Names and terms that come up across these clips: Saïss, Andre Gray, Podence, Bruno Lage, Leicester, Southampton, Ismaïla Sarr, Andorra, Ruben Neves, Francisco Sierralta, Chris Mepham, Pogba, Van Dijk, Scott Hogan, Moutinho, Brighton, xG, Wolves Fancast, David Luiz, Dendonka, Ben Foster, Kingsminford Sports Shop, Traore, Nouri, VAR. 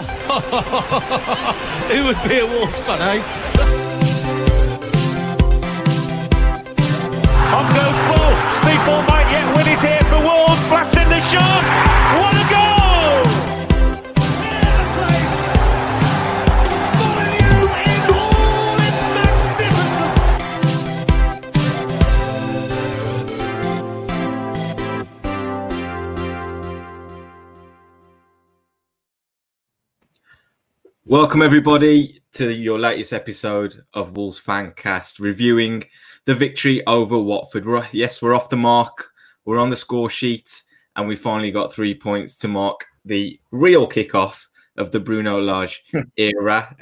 Oh, it would be a Wolves fan, eh? On goes Bull. People might yet win it here for Wolves. Blast in the shot. What a goal! Molyneux is all in magnificence. Welcome, everybody, to your latest episode of Wolves Fancast, reviewing the victory over Watford. We're off the mark. We're on the score sheet, and we finally got 3 points to mark the real kickoff of the Bruno Lage era.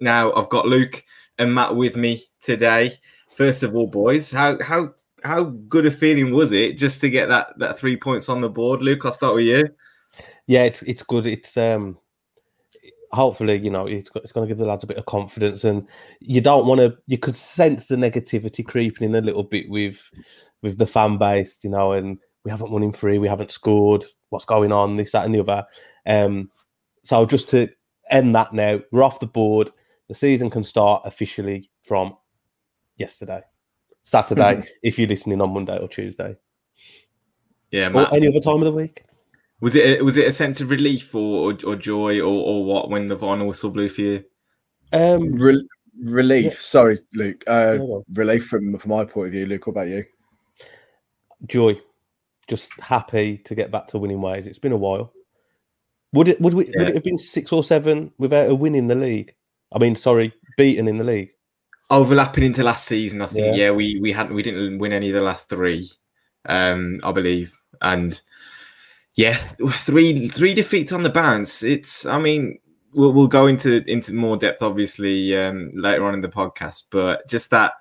Now I've got Luke and Matt with me today. First of all, boys, how good a feeling was it just to get that 3 points on the board? Luke, I'll start with you. Yeah, it's good. It's hopefully, you know, it's going to give the lads a bit of confidence, and you don't want to. You could sense the negativity creeping in a little bit with the fan base, you know. And we haven't won in three, we haven't scored. What's going on? This, that, and the other. So just to end that now, we're off the board. The season can start officially from Saturday. If you're listening on Monday or Tuesday, yeah, Matt, or any other time of the week. Was it a sense of relief or joy or what when the final whistle blew for you? Relief. Yeah. Sorry, Luke. Relief from my point of view. Luke, what about you? Joy. Just happy to get back to winning ways. It's been a while. Would it have been 6 or 7 without a win in the league? I mean, sorry, beaten in the league. Overlapping into last season, I think. Yeah, we didn't win any of the last 3, I believe, and. Yeah, three defeats on the bounce. It's, I mean, we'll go into more depth, obviously, later on in the podcast. But just that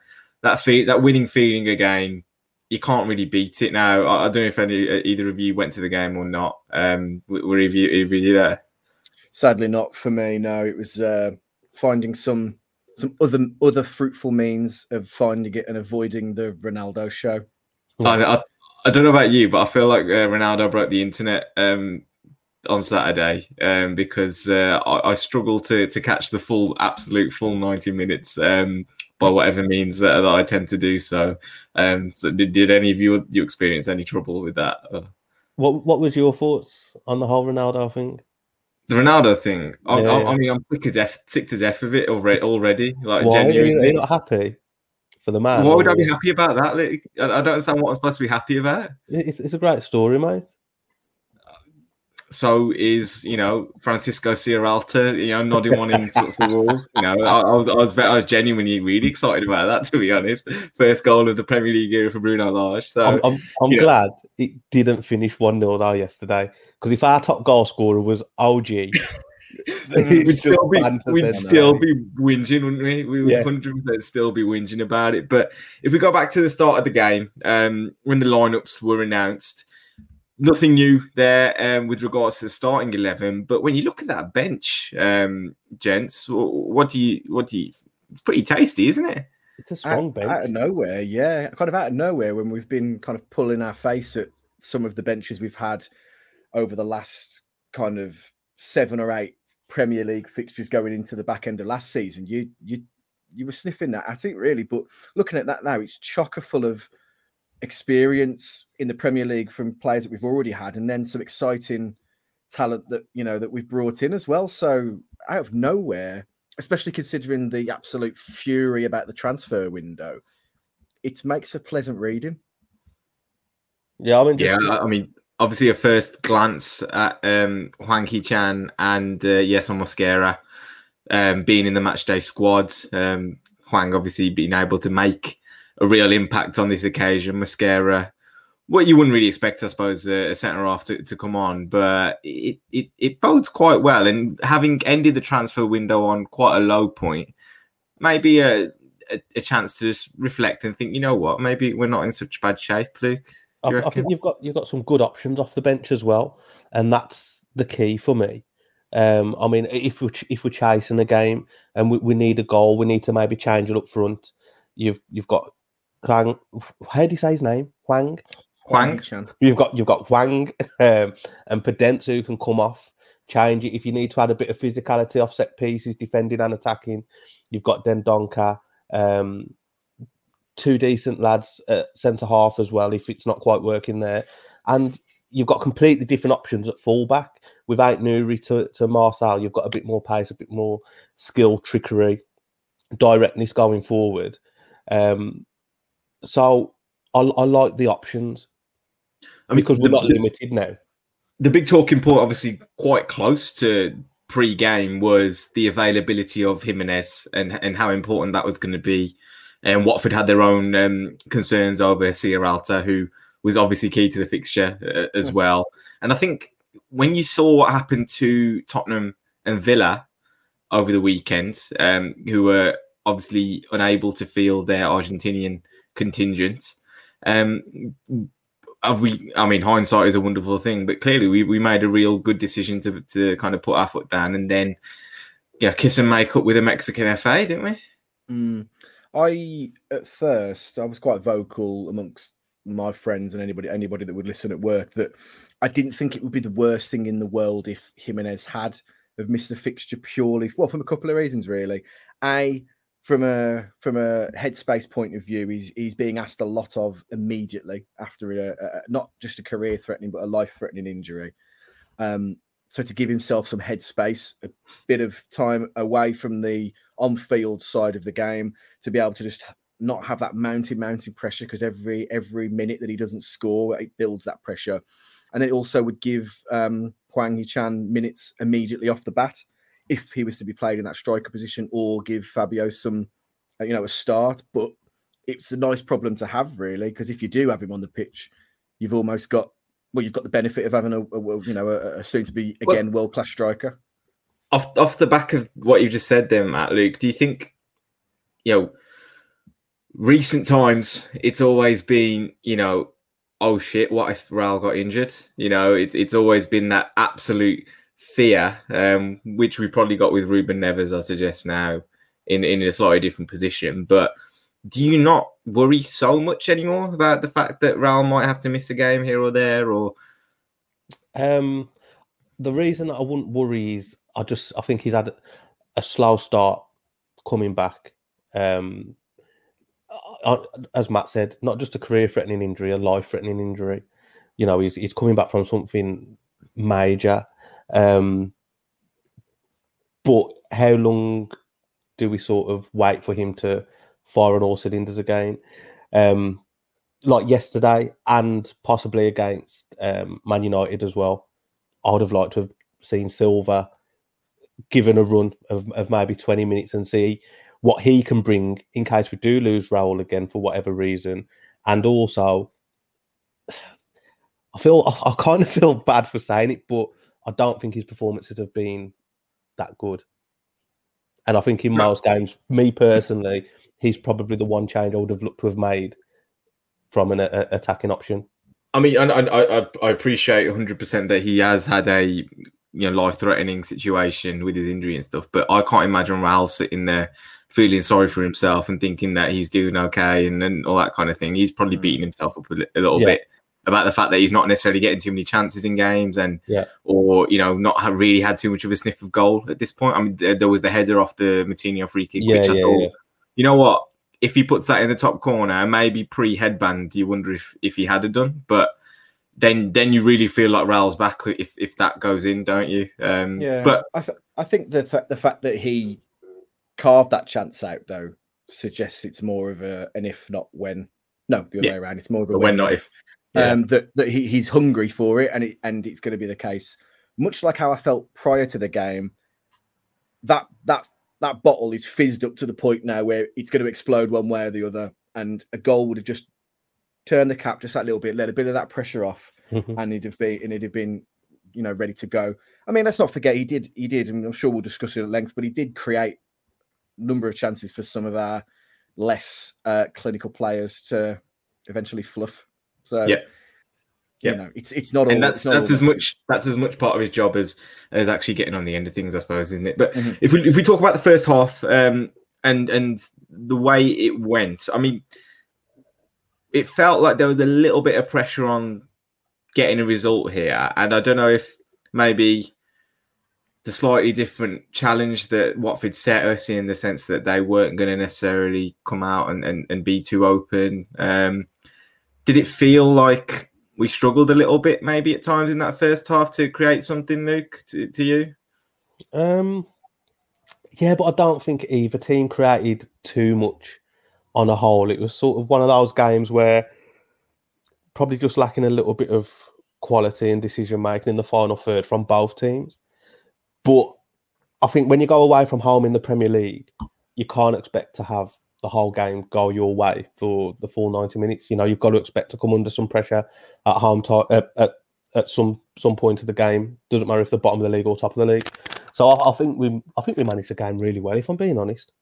winning feeling again, you can't really beat it. Now, I don't know if either of you went to the game or not. Were either of you there? Sadly, not for me. No, it was finding some other fruitful means of finding it and avoiding the Ronaldo show. I don't know about you, but I feel like Ronaldo broke the internet on Saturday because I struggled to catch the full 90 minutes by whatever means that I tend to do. So did any of you experience any trouble with that? What was your thoughts on the whole Ronaldo thing? The Ronaldo thing. I mean, I'm sick to death of it already. Like, why? Genuinely, are you not happy? For the man. Why would I be happy about that? Like, I don't understand what I'm supposed to be happy about. It's a great story, mate. So is, you know, Francisco Sierralta, you know, nodding one in for Wolves. You know, I was genuinely really excited about that, to be honest. First goal of the Premier League era for Bruno Lage. So I'm glad it didn't finish 1-0 though yesterday, because if our top goal scorer was OG. We'd still be whinging, wouldn't we? We would 100% still be whinging about it. But if we go back to the start of the game, when the lineups were announced, nothing new there with regards to the starting 11. But when you look at that bench, gents, what do you? It's pretty tasty, isn't it? It's a strong bench. Out of nowhere, yeah, kind of out of nowhere. When we've been kind of pulling our face at some of the benches we've had over the last kind of 7 or 8. Premier League fixtures going into the back end of last season, you were sniffing that at it, really. But looking at that now, it's chocker full of experience in the Premier League from players that we've already had, and then some exciting talent that, you know, that we've brought in as well. So out of nowhere, especially considering the absolute fury about the transfer window, it makes for pleasant reading. Yeah, obviously, a first glance at Hwang Hee-chan and Yerson Mosquera being in the matchday squad. Hwang obviously being able to make a real impact on this occasion. Mosquera, what you wouldn't really expect, I suppose, a centre-half to come on, but it bodes quite well. And having ended the transfer window on quite a low point, maybe a chance to just reflect and think, you know what, maybe we're not in such bad shape, Luke. I think you've got some good options off the bench as well, and that's the key for me. I mean, if we're chasing a game and we need a goal, we need to maybe change it up front. You've got Hwang. How do you say his name? Hwang. Hwang. You've got Hwang and Podence, who can come off. change it. If you need to add a bit of physicality off set pieces, defending and attacking, you've got Dendonka. Two decent lads at centre-half as well, if it's not quite working there. And you've got completely different options at full-back. Without Nouri to Marcel, you've got a bit more pace, a bit more skill, trickery, directness going forward. So I like the options. I mean, because we're not limited now. The big talking point, obviously quite close to pre-game, was the availability of Jimenez and how important that was going to be. And Watford had their own concerns over Sierralta, who was obviously key to the fixture as well. And I think when you saw what happened to Tottenham and Villa over the weekend, who were obviously unable to field their Argentinian contingent, I mean, hindsight is a wonderful thing, but clearly we made a real good decision to kind of put our foot down and then, yeah, kiss and make up with a Mexican FA, didn't we? Mm. At first, I was quite vocal amongst my friends and anybody that would listen at work that I didn't think it would be the worst thing in the world if Jimenez had missed the fixture purely, well, from a couple of reasons, really. A, from a headspace point of view, he's being asked a lot of immediately after a not just a career-threatening, but a life-threatening injury. So to give himself some headspace, a bit of time away from the on-field side of the game, to be able to just not have that mounting pressure, because every minute that he doesn't score, it builds that pressure. And it also would give Hwang Hee-chan minutes immediately off the bat if he was to be played in that striker position, or give Fabio some, a start. But it's a nice problem to have, really, because if you do have him on the pitch, you've almost got... Well, you've got the benefit of having a soon-to-be, again, world-class striker. Off the back of what you just said then, Matt, Luke, do you think, recent times, it's always been, oh, shit, what if Raul got injured? It's always been that absolute fear, which we've probably got with Ruben Neves, I suggest, now, in a slightly different position. But do you not worry so much anymore about the fact that Raul might have to miss a game here or there? Or the reason that I wouldn't worry is I think he's had a slow start coming back. As Matt said, not just a career-threatening injury, a life-threatening injury. He's coming back from something major. But how long do we sort of wait for him to fire on all cylinders again, like yesterday and possibly against Man United as well? I would have liked to have seen Silva given a run of maybe 20 minutes and see what he can bring in case we do lose Raul again for whatever reason. And also, I kind of feel bad for saying it, but I don't think his performances have been that good. And I think in most games, me personally... he's probably the one change I would have looked to have made from an attacking option. I mean, I appreciate 100% that he has had a life-threatening situation with his injury and stuff, but I can't imagine Raul sitting there feeling sorry for himself and thinking that he's doing okay and all that kind of thing. He's probably beating himself up a little bit about the fact that he's not necessarily getting too many chances in games or not really had too much of a sniff of goal at this point. I mean, there was the header off the Moutinho free kick, which I thought... You know what? If he puts that in the top corner, maybe pre-headband, you wonder if he had it done. But then you really feel like Raul's back if that goes in, don't you? But I think the fact that he carved that chance out, though, suggests it's more of an if not when. No, the other way around. It's more of a when not if. That he's hungry for it, and it's going to be the case. Much like how I felt prior to the game, that bottle is fizzed up to the point now where it's going to explode one way or the other. And a goal would have just turned the cap just that little bit, let a bit of that pressure off, and it'd have been, ready to go. I mean, let's not forget he did, and I'm sure we'll discuss it at length, but he did create a number of chances for some of our less clinical players to eventually fluff. So it's not all. And that's as much part of his job as actually getting on the end of things, I suppose, isn't it? But if we talk about the first half and the way it went, I mean, it felt like there was a little bit of pressure on getting a result here, and I don't know if maybe the slightly different challenge that Watford set us, in the sense that they weren't going to necessarily come out and be too open. Did it feel like we struggled a little bit maybe at times in that first half to create something, Luke, to you? Yeah, but I don't think either team created too much on a whole. It was sort of one of those games where probably just lacking a little bit of quality and decision-making in the final third from both teams. But I think when you go away from home in the Premier League, you can't expect to have the whole game go your way for the full 90 minutes. You know, you've got to expect to come under some pressure at home at some point of the game. Doesn't matter if they're bottom of the league or top of the league. So I think we managed the game really well, if I'm being honest.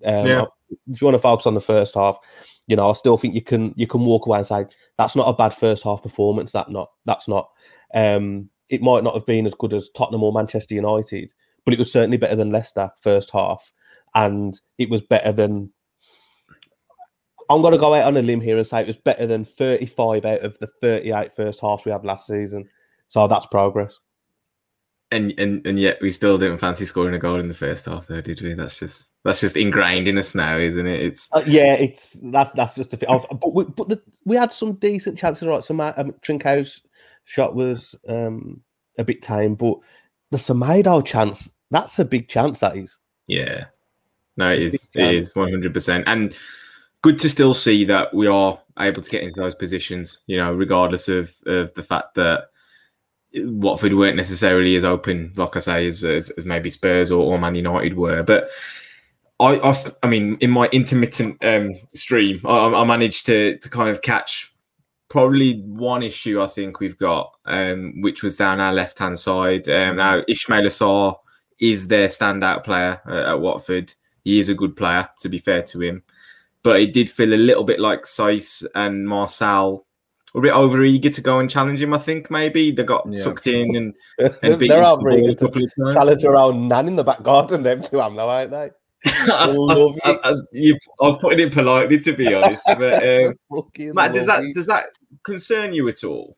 Yeah. If you want to focus on the first half, you know, I still think you can walk away and say that's not a bad first half performance. That's not. It might not have been as good as Tottenham or Manchester United, but it was certainly better than Leicester first half, and it was better than, I'm going to go out on a limb here and say it was better than 35 out of the 38 first halves we had last season. So that's progress. And yet we still didn't fancy scoring a goal in the first half, though, did we? That's just ingrained in us now, isn't it? That's just a thing. But we had some decent chances, right? Trincao's shot was a bit tame, but the Semedo chance, that's a big chance. That is. Yeah, no, it is 100%, and good to still see that we are able to get into those positions. You know, regardless of the fact that Watford weren't necessarily as open, like I say, as maybe Spurs or Man United were. But I mean, in my intermittent stream, I managed to kind of catch probably one issue I think we've got, which was down our left-hand side. Now, Ismaïla Sarr is their standout player at Watford. He is a good player, to be fair to him. But it did feel a little bit like Saïss and Marcel a bit over eager to go and challenge him, I think, maybe. They got sucked in and beaten a couple of times. Challenge around Nan in the back garden, them two, am I right, like? I'm putting it politely, to be honest. But, Matt, does that concern you at all?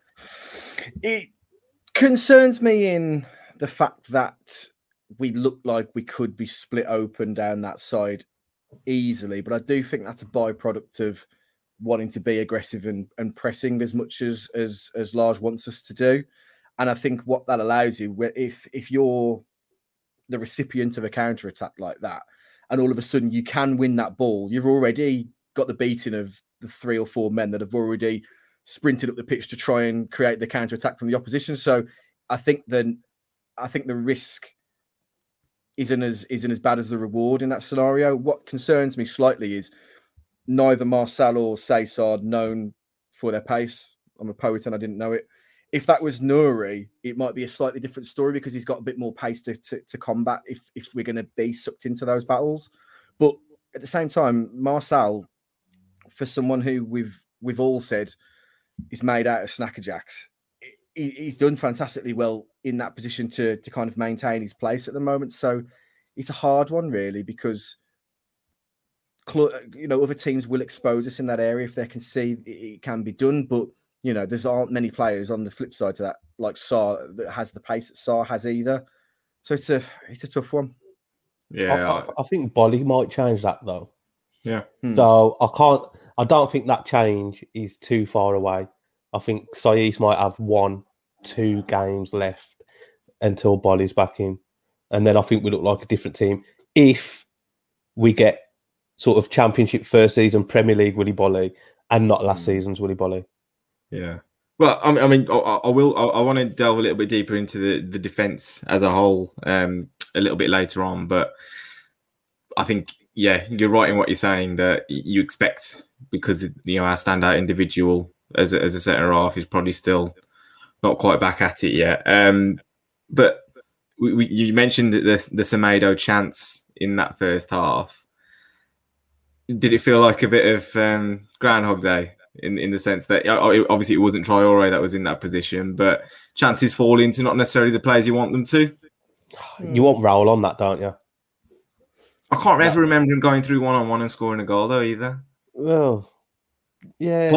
It concerns me in the fact that we look like we could be split open down that side easily, but I do think that's a byproduct of wanting to be aggressive and pressing as much as Lage wants us to do. And I think what that allows you, if you're the recipient of a counter-attack like that, and all of a sudden you can win that ball, you've already got the beating of the 3 or 4 men that have already sprinted up the pitch to try and create the counter-attack from the opposition. So I think the risk isn't as bad as the reward in that scenario. What concerns me slightly is neither Marcel or Saïss are known for their pace. I'm a poet and I didn't know it. If that was Nouri, it might be a slightly different story because he's got a bit more pace to combat if we're going to be sucked into those battles. But at the same time, Marcel, for someone who we've all said is made out of snacker jacks, he's done fantastically well in that position to kind of maintain his place at the moment. So it's a hard one, really, because you know, other teams will expose us in that area if they can see it can be done. But, you know, there aren't many players on the flip side to that, like Sarr, that has the pace that Sarr has either. So it's a tough one. Yeah. I think Boly might change that, though. Yeah. So I don't think that change is too far away. I think Saïss might have 1-2 games left until Boly's back in. And then I think we look like a different team if we get sort of Championship first season Premier League Willy Boly and not last season's Willy Boly. Yeah. Well, I mean, I want to delve a little bit deeper into the defence as a whole a little bit later on. But I think, yeah, you're right in what you're saying that you expect, because, you know, our standout individual as a centre-half is probably still not quite back at it yet. But you mentioned the Semedo chance in that first half. Did it feel like a bit of Groundhog Day in the sense that obviously it wasn't Traore that was in that position, but chances fall into not necessarily the players you want them to? You won't roll on that, don't you? I can't ever remember him going through one-on-one and scoring a goal, though, either. Well, Yeah,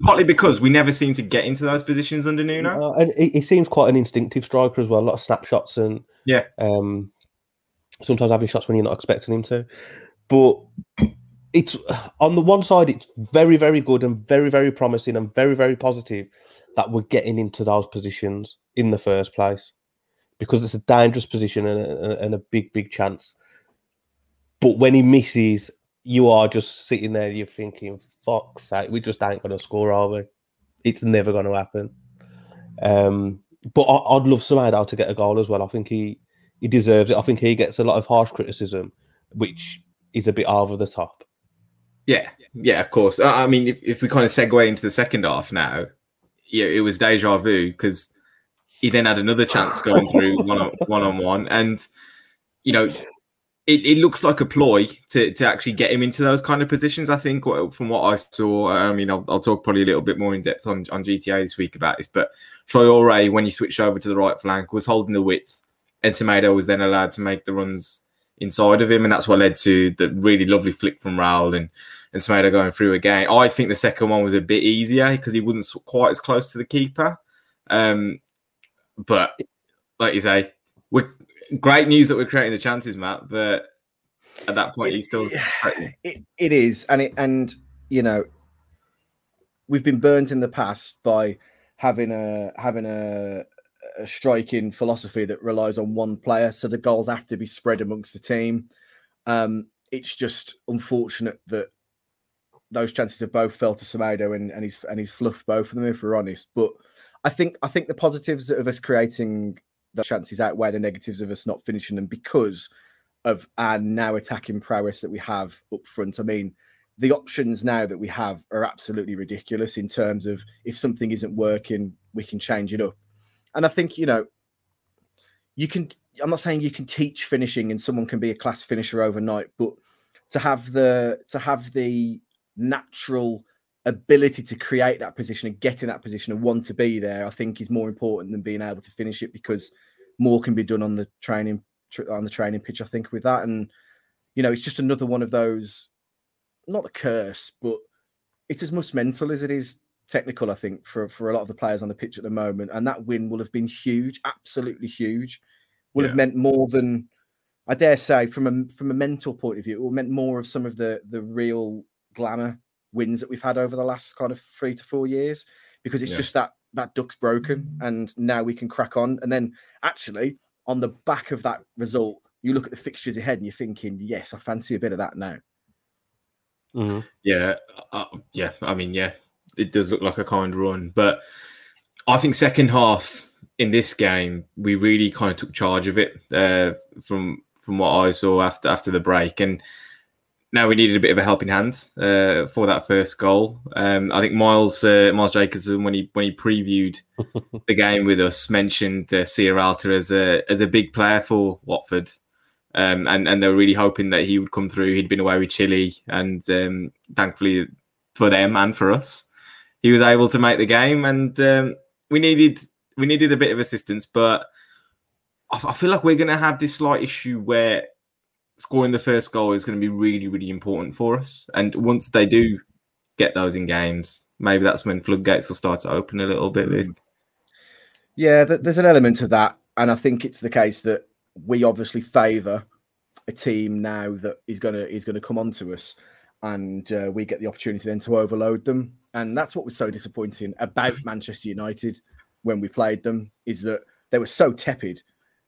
partly because we never seem to get into those positions under Nuno. No, and he seems quite an instinctive striker as well. A lot of snapshots and sometimes having shots when you're not expecting him to. But it's on the one side, it's very, very good and very, very promising and very, very positive that we're getting into those positions in the first place, because it's a dangerous position and a big, big chance. But when he misses, you are just sitting there, you're thinking, fuck's sake, we just ain't going to score, are we? It's never going to happen. But I'd love Semedo to get a goal as well. I think he deserves it. I think he gets a lot of harsh criticism, which is a bit over the top. Yeah, of course. I mean, if we kind of segue into the second half now, yeah, it was deja vu, because he then had another chance going through one-on-one. And, you know, it looks like a ploy to actually get him into those kind of positions, I think, from what I saw. I mean, I'll talk probably a little bit more in depth on GTA this week about this, but Traore, when he switched over to the right flank, was holding the width, and Semedo was then allowed to make the runs inside of him, and that's what led to the really lovely flick from Raul and Semedo going through again. I think the second one was a bit easier because he wasn't quite as close to the keeper. But, like you say, great news that we're creating the chances, Matt, but at that point, he's still... It is, and you know, we've been burnt in the past by having a striking philosophy that relies on one player, so the goals have to be spread amongst the team. It's just unfortunate that those chances have both fell to Semedo, and he's fluffed both of them, if we're honest. But I think the positives of us creating the chances outweigh the negatives of us not finishing them, because of our now attacking prowess that we have up front. I mean, the options now that we have are absolutely ridiculous in terms of if something isn't working, we can change it up. And I think, you know, I'm not saying you can teach finishing and someone can be a class finisher overnight, but to have the natural ability to create that position and get in that position and want to be there, I think is more important than being able to finish it, because more can be done on the training pitch, I think, with that. And, you know, it's just another one of those, not the curse, but it's as much mental as it is technical, I think, for a lot of the players on the pitch at the moment. And that win will have been huge, absolutely huge. Will have meant more than, I dare say, from a mental point of view, it will have meant more of some of the real glamour wins that we've had over the last kind of 3 to 4 years, because it's just that duck's broken and now we can crack on. And then actually on the back of that result, you look at the fixtures ahead and you're thinking, yes, I fancy a bit of that now. Mm-hmm. It does look like a kind run, but I think second half in this game, we really kind of took charge of it from what I saw after the break. And now we needed a bit of a helping hand for that first goal. I think Miles Jacobson, when he previewed the game with us, mentioned Sierralta as a big player for Watford, and they were really hoping that he would come through. He'd been away with Chile, and thankfully for them and for us, he was able to make the game. And we needed a bit of assistance, but I feel like we're going to have this slight issue where scoring the first goal is going to be really, really important for us. And once they do get those in games, maybe that's when floodgates will start to open a little bit, Luke. Yeah, there's an element of that. And I think it's the case that we obviously favour a team now that is going to come onto us, and we get the opportunity then to overload them. And that's what was so disappointing about Manchester United when we played them, is that they were so tepid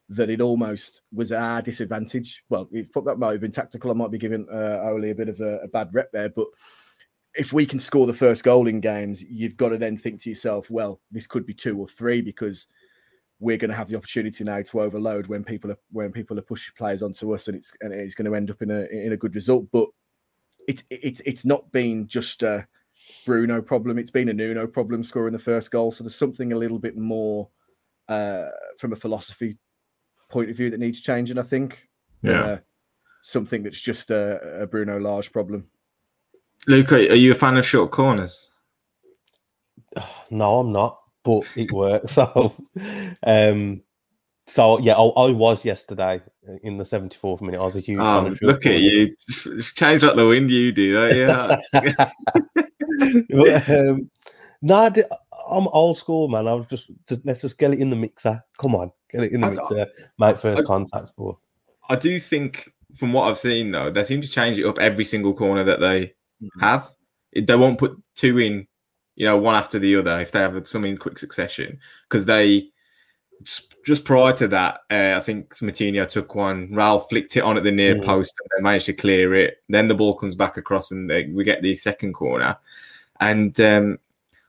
that it almost was our disadvantage. Well, that might have been tactical. I might be giving Ole a bit of a bad rep there, but if we can score the first goal in games, you've got to then think to yourself, well, this could be 2 or 3, because we're going to have the opportunity now to overload when people are pushing players onto us, and it's going to end up in a good result. But it's not been just a Bruno problem; it's been a Nuno problem scoring the first goal. So there's something a little bit more from a philosophy point of view that needs changing, I think. Something that's just a Bruno Lage problem. Luke, are you a fan of short corners? No, I'm not, but it works. I was yesterday in the 74th minute. I was a huge fan of short corners. Look at you, change like the wind you do, don't you? But, nah, I'm old school, man. I was just let's just get it in the mixer. Come on, get it in the mixer. Make first contact. But I do think, from what I've seen though, they seem to change it up every single corner that they have. They won't put two in, you know, one after the other if they have some in quick succession, because they just prior to that, I think Moutinho took one. Ralph flicked it on at the near post, and they managed to clear it. Then the ball comes back across, and we get the second corner. And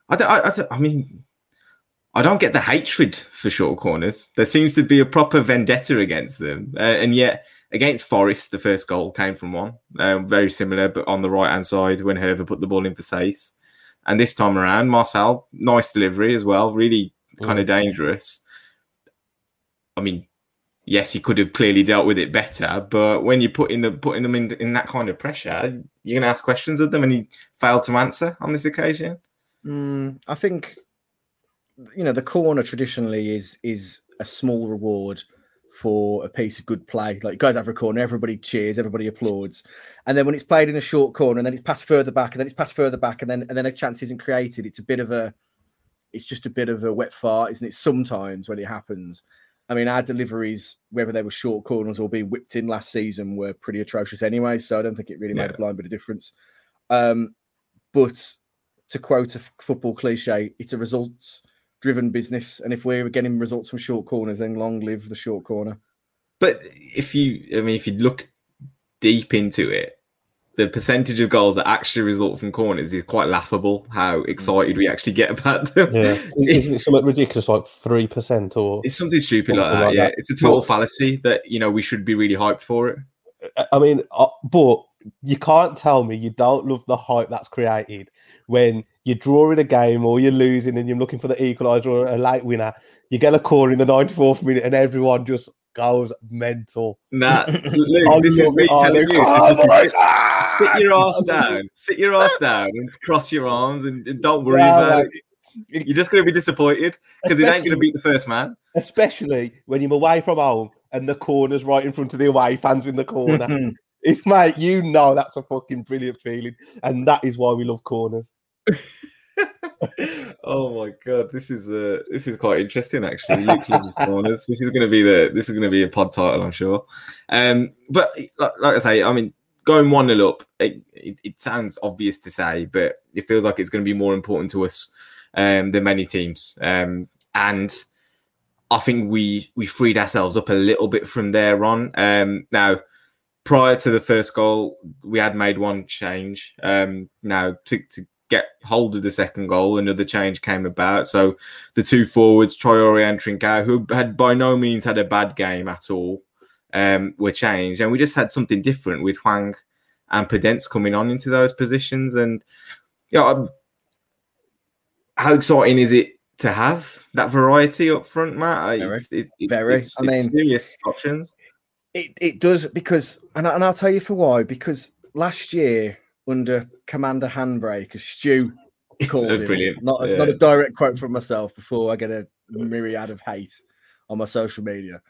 I don't get the hatred for short corners. There seems to be a proper vendetta against them, and yet. Against Forest, the first goal came from one. Very similar, but on the right-hand side when Hervé put the ball in for Saïss. And this time around, Marcel, nice delivery as well. Really kind of dangerous. I mean, yes, he could have clearly dealt with it better, but when you're putting them in that kind of pressure, you're going to ask questions of them, and he failed to answer on this occasion. I think, you know, the corner traditionally is a small reward for a piece of good play. Like, guys have a corner, everybody cheers, everybody applauds. And then when it's played in a short corner, and then it's passed further back, and then it's passed further back, and then a chance isn't created, it's just a bit of a wet fart, isn't it, sometimes when it happens. I mean, our deliveries, whether they were short corners or being whipped in last season, were pretty atrocious anyway, so I don't think it really made a blind bit of difference. But to quote a football cliche, it's a results driven business, and if we're getting results from short corners, then long live the short corner. But if you look deep into it, the percentage of goals that actually result from corners is quite laughable. How excited we actually get about them! Yeah. Isn't it something ridiculous, like 3%, or it's something stupid like that? Yeah, it's a total fallacy that, you know, we should be really hyped for it. I mean, but you can't tell me you don't love the hype that's created when you're drawing a game or you're losing and you're looking for the equaliser or a late winner. You get a corner in the 94th minute and everyone just goes mental. Nah, Luke, this is me telling you. Sit your arse down. Sit your arse down and cross your arms and don't worry about it. You're just going to be disappointed because it ain't going to beat the first man. Especially when you're away from home and the corner's right in front of the away fans in the corner. Mate, you know that's a fucking brilliant feeling, and that is why we love corners. Oh my god, this is quite interesting actually. Luke loves corners. This is going to be a pod title, I'm sure. But like I say, I mean, going 1-0 up, it sounds obvious to say, but it feels like it's going to be more important to us than many teams. And I think we freed ourselves up a little bit from there on. Now, prior to the first goal, we had made one change. Now, to get hold of the second goal, another change came about. So the two forwards, Traore and Trincao, who had by no means had a bad game at all, were changed. And we just had something different with Hwang and Podence coming on into those positions. And, you know, how exciting is it to have that variety up front, Matt? It's serious options. It does, because, and I'll tell you for why, because last year under Commander Handbrake, as Stu called him, not a direct quote from myself before I get a myriad of hate on my social media.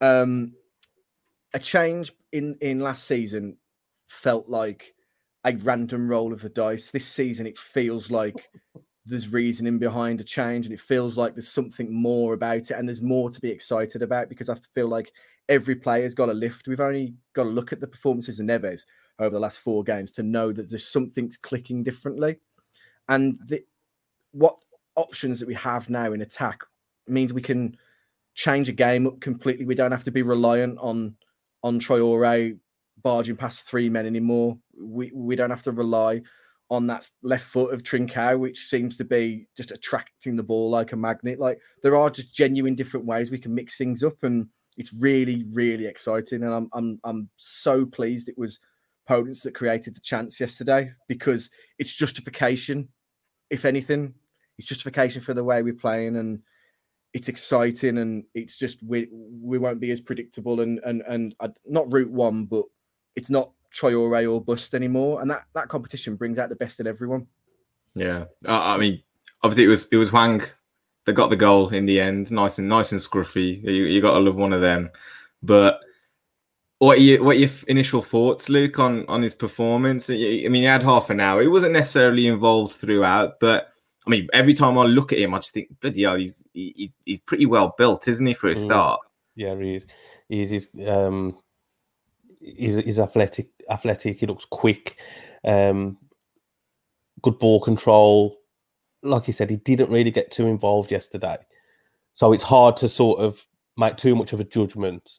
A change in last season felt like a random roll of the dice. This season, it feels like there's reasoning behind a change, and it feels like there's something more about it, and there's more to be excited about, because I feel like every player's got a lift. We've only got to look at the performances of Neves over the last 4 games to know that there's something's clicking differently. And what options that we have now in attack means we can change a game up completely. We don't have to be reliant on Traore barging past 3 men anymore. We don't have to rely on that left foot of Trincao, which seems to be just attracting the ball like a magnet. Like, there are just genuine different ways we can mix things up, and it's really, really exciting, and I'm so pleased it was Podence that created the chance yesterday, because it's justification, if anything. It's justification for the way we're playing, and it's exciting, and it's just we won't be as predictable and not route one, but it's not Traoré or bust anymore, and that competition brings out the best in everyone. Yeah, I mean, obviously it was Hwang. They got the goal in the end, nice and scruffy. You got to love one of them. But What are your initial thoughts, Luke, on his performance? I mean, he had half an hour. He wasn't necessarily involved throughout, but I mean, every time I look at him, I just think, bloody hell, he's pretty well built, isn't he, for a start? Yeah, he is. He's athletic. He looks quick. Good ball control. Like you said, he didn't really get too involved yesterday, so it's hard to sort of make too much of a judgment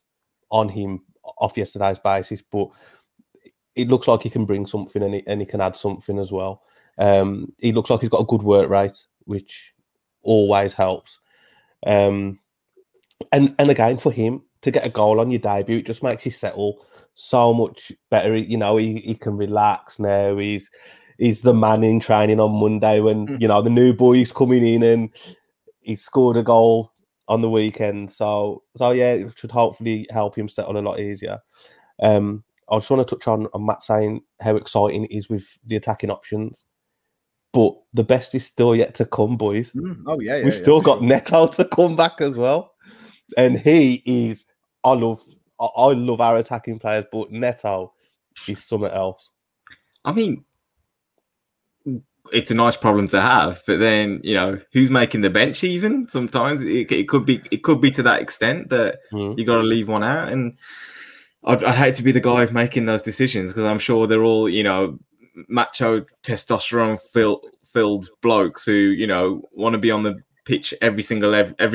on him off yesterday's basis. But it looks like he can bring something, and he can add something as well. He looks like he's got a good work rate, which always helps. And again, for him to get a goal on your debut, it just makes you settle so much better. You know, he can relax now. He's the man in training on Monday when, you know, the new boy's coming in, and he scored a goal on the weekend. So yeah, it should hopefully help him settle a lot easier. I just want to touch on Matt saying how exciting it is with the attacking options. But the best is still yet to come, boys. We've still got Neto to come back as well. And he is, I love our attacking players, but Neto is something else. I mean, it's a nice problem to have, but then, you know, who's making the bench even? Sometimes it could be to that extent that you got to leave one out. And I'd hate to be the guy making those decisions, because I'm sure they're all, you know, macho testosterone filled blokes who, you know, want to be on the pitch every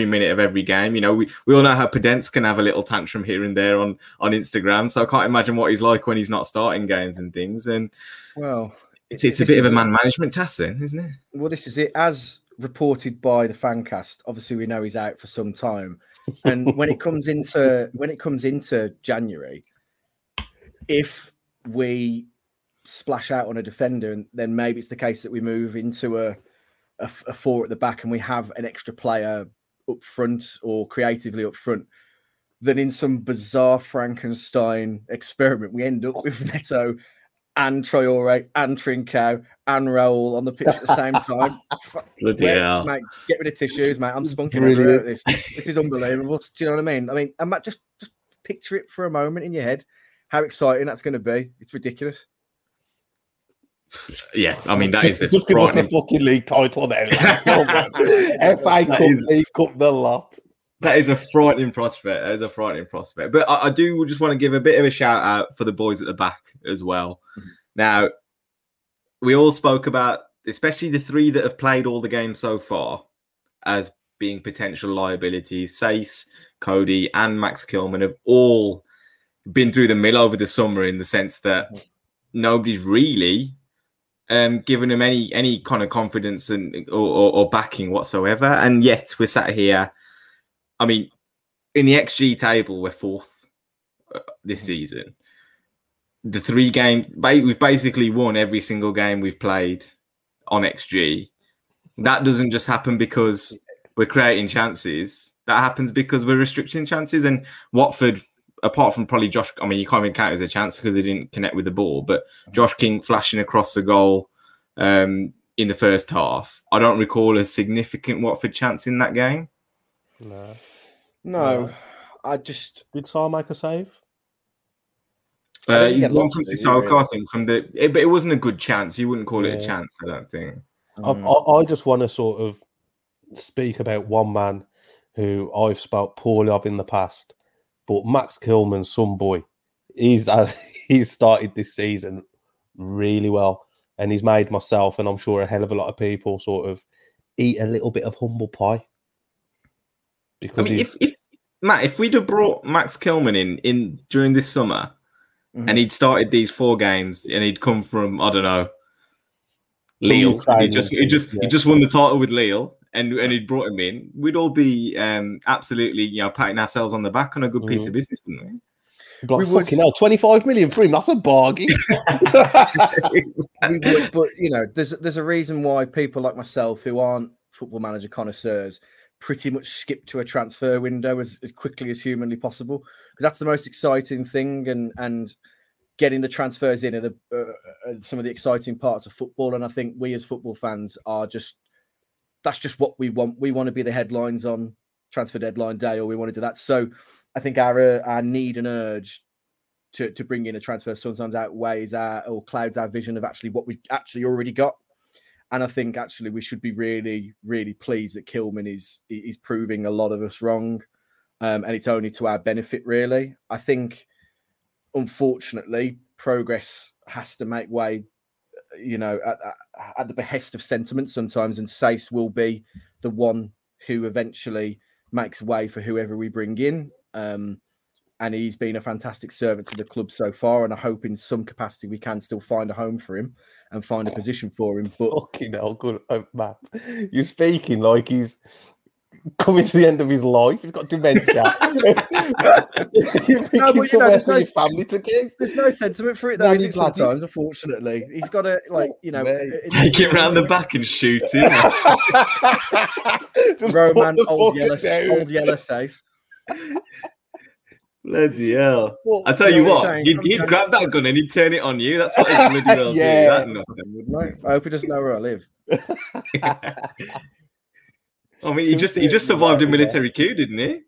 minute of every game. You know, we all know how Podence can have a little tantrum here and there on Instagram, so I can't imagine what he's like when he's not starting games and things. And well, it's a bit of a man management task then, isn't it? Well, this is it. As reported by the Fancast, obviously we know he's out for some time, and when it comes into January, if we splash out on a defender, and then maybe it's the case that we move into a four at the back, and we have an extra player up front or creatively up front, then in some bizarre Frankenstein experiment, we end up with Neto and Traore and Trincao and Raul on the pitch at the same time. Bloody hell. Mate, get rid of tissues, mate. I'm spunking over this. This is unbelievable. Do you know what I mean? I mean, and Matt, just picture it for a moment in your head, how exciting that's going to be. It's ridiculous. Yeah, I mean, that is just give us a fucking league title there. FA Cup, League Cup, the lot. That is a frightening prospect. But I do just want to give a bit of a shout out for the boys at the back as well. Now, we all spoke about, especially the three that have played all the games so far, as being potential liabilities. Saïss, Coady, and Max Kilman have all been through the mill over the summer, in the sense that nobody's really given him any kind of confidence and or backing whatsoever, and yet we're sat here. I mean, in the XG table, we're fourth this season. The three games, we've basically won every single game we've played on XG. That doesn't just happen because we're creating chances. That happens because we're restricting chances. And Watford, apart from probably Josh, I mean, you can't even count it as a chance because they didn't connect with the ball, but Josh King flashing across the goal in the first half. I don't recall a significant Watford chance in that game. No. I just... Did Sarr make a save? He won from Sissoko, I think. But it wasn't a good chance. You wouldn't call it a chance, I don't think. I just want to sort of speak about one man who I've spoke poorly of in the past, but Max Kilman's son boy, he's started this season really well, and he's made myself, and I'm sure a hell of a lot of people, sort of eat a little bit of humble pie. Because I mean, if we'd have brought Max Kilman in during this summer, and he'd started these four games, and he'd come from, I don't know, Lille, he just won the title with Lille, and he'd brought him in, we'd all be absolutely, you know, patting ourselves on the back on a good piece of business, wouldn't we? Like, fucking hell, 25 million for him, that's a bargain. We would, but you know, there's a reason why people like myself, who aren't football manager connoisseurs, pretty much skip to a transfer window as quickly as humanly possible, because that's the most exciting thing, and getting the transfers in are some of the exciting parts of football. And I think we as football fans are that's just what we want. We want to be the headlines on transfer deadline day, or we want to do that. So I think our need and urge to bring in a transfer sometimes outweighs our, or clouds our vision of actually what we've actually already got. And I think actually we should be really, really pleased that Kilman is proving a lot of us wrong. And it's only to our benefit, really. I think, unfortunately, progress has to make way, you know, at the behest of sentiment sometimes. And Saïss will be the one who eventually makes way for whoever we bring in. And he's been a fantastic servant to the club so far. And I hope in some capacity we can still find a home for him and find a position for him. But fucking hell, good, Matt. You're speaking like he's coming to the end of his life. He's got dementia. There's no sentiment for it, though, is it, sometimes, unfortunately. He's got to, like, you know... Take it round the back and shoot him. Roman, old yellow Saïss. Bloody hell. Well, I tell you what, he'd grab that gun and he'd turn it on you. That's what he'd bloody well do. I hope he doesn't know where I live. I mean, he just survived a military coup, didn't he?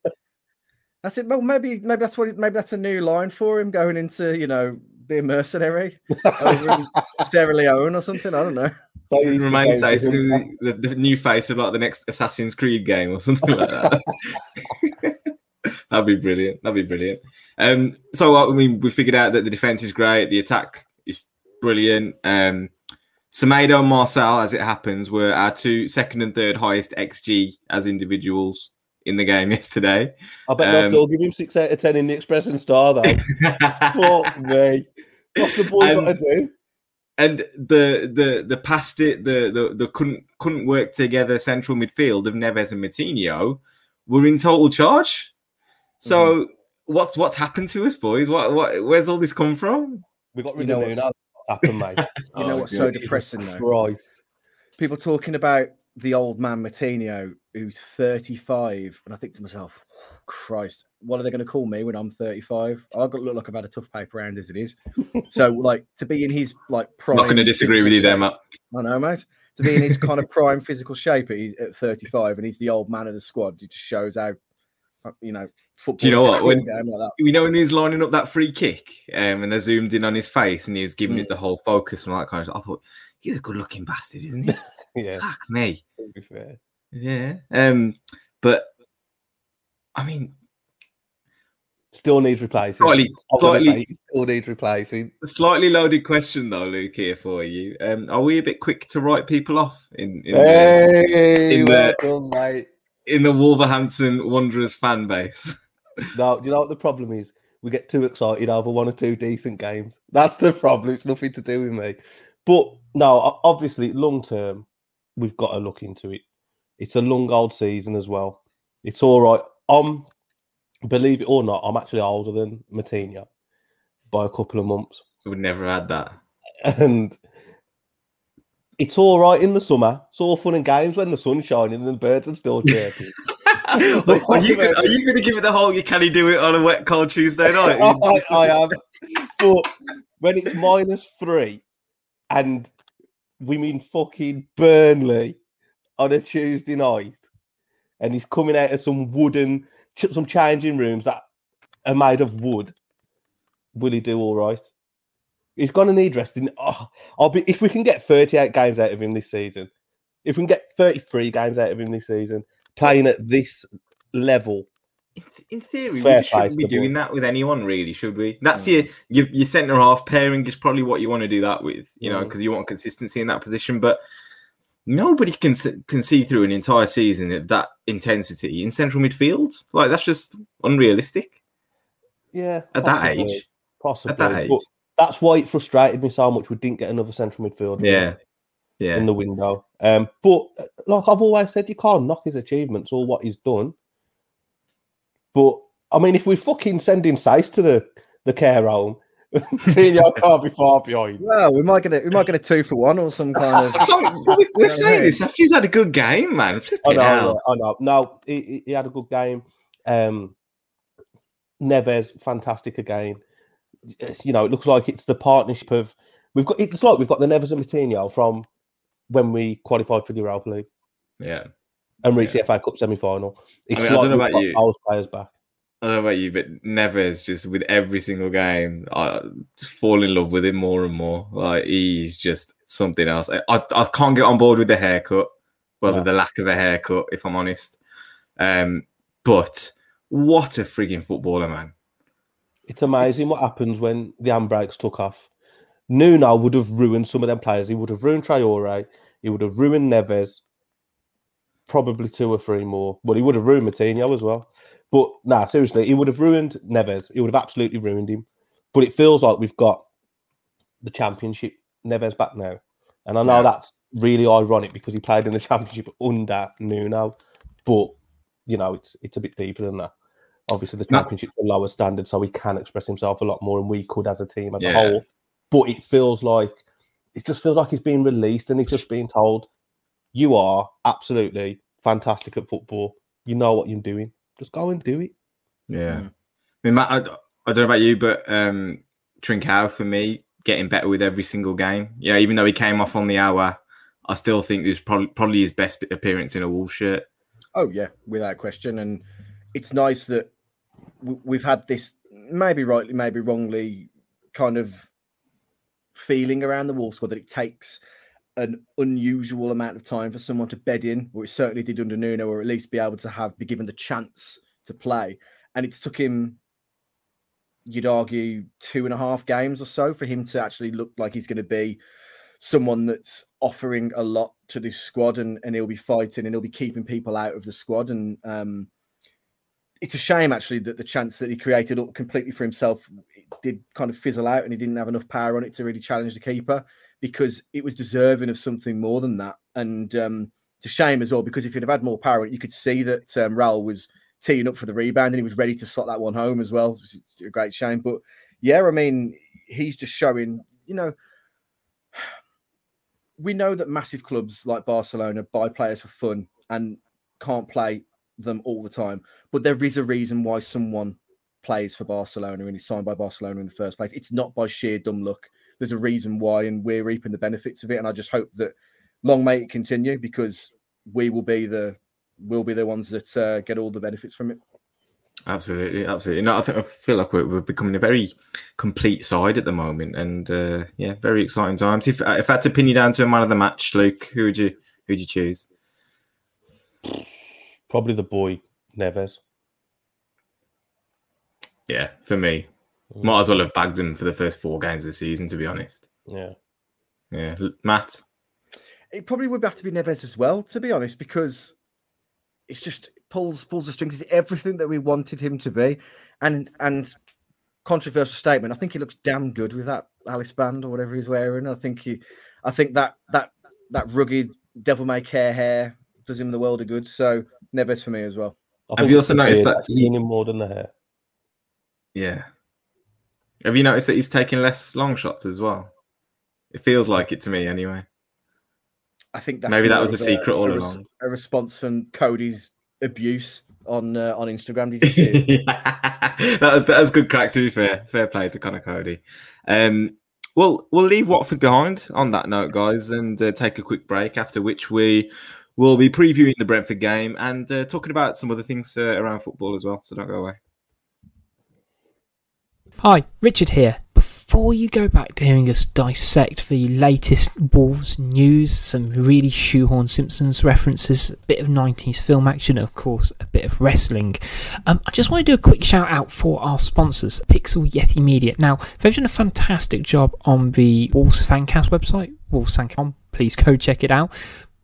That's it. Well, maybe that's what. Maybe that's a new line for him going into, you know, being mercenary over in Sierra Leone or something. I don't know. So it reminds us the new face of like the next Assassin's Creed game or something like that. That'd be brilliant. That'd be brilliant. So I mean, we figured out that the defense is great, the attack is brilliant. Semedo and Marcel, as it happens, were our two second and third highest XG as individuals in the game yesterday. I bet they'll still give him 6 out of 10 in the Express and Star, though. Fuck me. What's the boy got to do? And the past it, the couldn't work together central midfield of Neves and Moutinho were in total charge. So what's happened to us, boys? Where's all this come from? We got rid of Nuno. Happen, mate. You know what's so depressing, though? Christ. People talking about the old man Moutinho, who's 35, and I think to myself, Christ, what are they going to call me when I'm 35? I've got to look like I've had a tough paper round as it is. So, like, to be in his like prime. Not going to disagree with you there, Matt. I know, mate. To be in his kind of prime physical shape at 35, and he's the old man of the squad. It just shows how, you know, football. Do you know what? When he's lining up that free kick, and they zoomed in on his face, and he was giving it the whole focus and all that kind of stuff, I thought, he's a good-looking bastard, isn't he? Yeah. Fuck me. Yeah. But I mean, still needs replacing. Still needs replacing. A slightly loaded question, though, Luke, here for you. Are we a bit quick to write people off in the Wolverhampton Wanderers fan base? No, you know what the problem is? We get too excited over one or two decent games. That's the problem. It's nothing to do with me. But no, obviously, long term, we've got to look into it. It's a long old season as well. It's all right. Believe it or not, I'm actually older than Moutinho by a couple of months. We would never have had that. And it's all right in the summer. It's all fun and games when the sun's shining and the birds are still chirping. Are you going to give it the whole, can he do it on a wet, cold Tuesday night? I am. But when it's -3 and we mean fucking Burnley on a Tuesday night and he's coming out of some changing rooms that are made of wood, will he do all right? He's going to need resting. If we can get 38 games out of him this season, if we can get 33 games out of him this season, playing at this level, in theory, we shouldn't be doing that with anyone, really, should we? That's your centre-half pairing is probably what you want to do that with, you know, because you want consistency in that position. But nobody can see through an entire season at that intensity in central midfield. Like, that's just unrealistic. Yeah, at that age. But that's why it frustrated me so much we didn't get another central midfielder in the window. But like I've always said, you can't knock his achievements or what he's done. But I mean, if we fucking send him Saïss to the care home, Moutinho can't be far behind. Well, we might get a 2-for-1 or some kind of. We're saying this after he's had a good game, man. I know. No, he had a good game. Neves, fantastic again. You know, it looks like it's the partnership of we've got the Neves and Moutinho from when we qualified for the Europa League. Yeah. And reached the FA Cup semi-final. I don't know about you. All players back. I don't know about you, but Neves, just with every single game, I just fall in love with him more and more. Like, he's just something else. I can't get on board with the haircut, the lack of a haircut, if I'm honest. But what a frigging footballer, man. It's amazing what happens when the handbrakes took off. Nuno would have ruined some of them players. He would have ruined Traore. He would have ruined Neves. Probably 2 or 3 more. But he would have ruined Moutinho as well. But nah, seriously, he would have ruined Neves. He would have absolutely ruined him. But it feels like we've got the Championship Neves back now. And I know that's really ironic because he played in the Championship under Nuno. But, you know, it's a bit deeper than that. Obviously, the Championship's a lower standard, so he can express himself a lot more, and we could as a team, as a whole. But it feels like, it just feels like he's being released and he's just being told, you are absolutely fantastic at football. You know what you're doing. Just go and do it. Yeah. I mean, Matt, I don't know about you, but Trincao, for me, getting better with every single game. Yeah, even though he came off on the hour, I still think it was probably his best appearance in a Wolves shirt. Oh, yeah, without question. And it's nice that we've had this, maybe rightly, maybe wrongly, kind of feeling around the Wolves squad that it takes an unusual amount of time for someone to bed in, or it certainly did under Nuno, or at least be able to be given the chance to play. And it's took him, you'd argue, 2.5 games or so for him to actually look like he's going to be someone that's offering a lot to this squad, and he'll be fighting and he'll be keeping people out of the squad. And it's a shame, actually, that the chance that he created completely for himself did kind of fizzle out and he didn't have enough power on it to really challenge the keeper, because it was deserving of something more than that. And it's a shame as well, because if you'd have had more power, you could see that Raul was teeing up for the rebound and he was ready to slot that one home as well. It's a great shame. But yeah, I mean, he's just showing, you know, we know that massive clubs like Barcelona buy players for fun and can't play them all the time. But there is a reason why someone plays for Barcelona and is signed by Barcelona in the first place. It's not by sheer dumb luck. There's a reason why, and we're reaping the benefits of it. And I just hope that long may it continue, because we will be the ones that get all the benefits from it. Absolutely, absolutely. No, I feel like we're becoming a very complete side at the moment, and yeah, very exciting times. If I had to pin you down to a man of the match, Luke, who'd you choose? Probably the boy Neves. Yeah, for me. Might as well have bagged him for the first 4 games of the season, to be honest. Yeah. Yeah. Matt? It probably would have to be Neves as well, to be honest, because it's just pulls the strings. It's everything that we wanted him to be. And controversial statement, I think he looks damn good with that Alice band or whatever he's wearing. I think that rugged devil-may-care hair does him the world of good. So Neves for me as well. Have you also noticed that he's leaning more than the hair? Yeah. Have you noticed that he's taking less long shots as well? It feels like it to me, anyway. I think that's maybe that was a secret all along. A response from Cody's abuse on Instagram. Did you see? That was good crack. To be fair, fair play to Conor Coady. We'll leave Watford behind on that note, guys, and take a quick break. After which we will be previewing the Brentford game and talking about some other things around football as well. So don't go away. Hi, Richard here. Before you go back to hearing us dissect the latest Wolves news, some really shoehorned Simpsons references, a bit of 90s film action, and of course a bit of wrestling, I just want to do a quick shout out for our sponsors, Pixel Yeti Media. Now, they've done a fantastic job on the Wolves Fancast website, wolvesfancast.com. Please go check it out.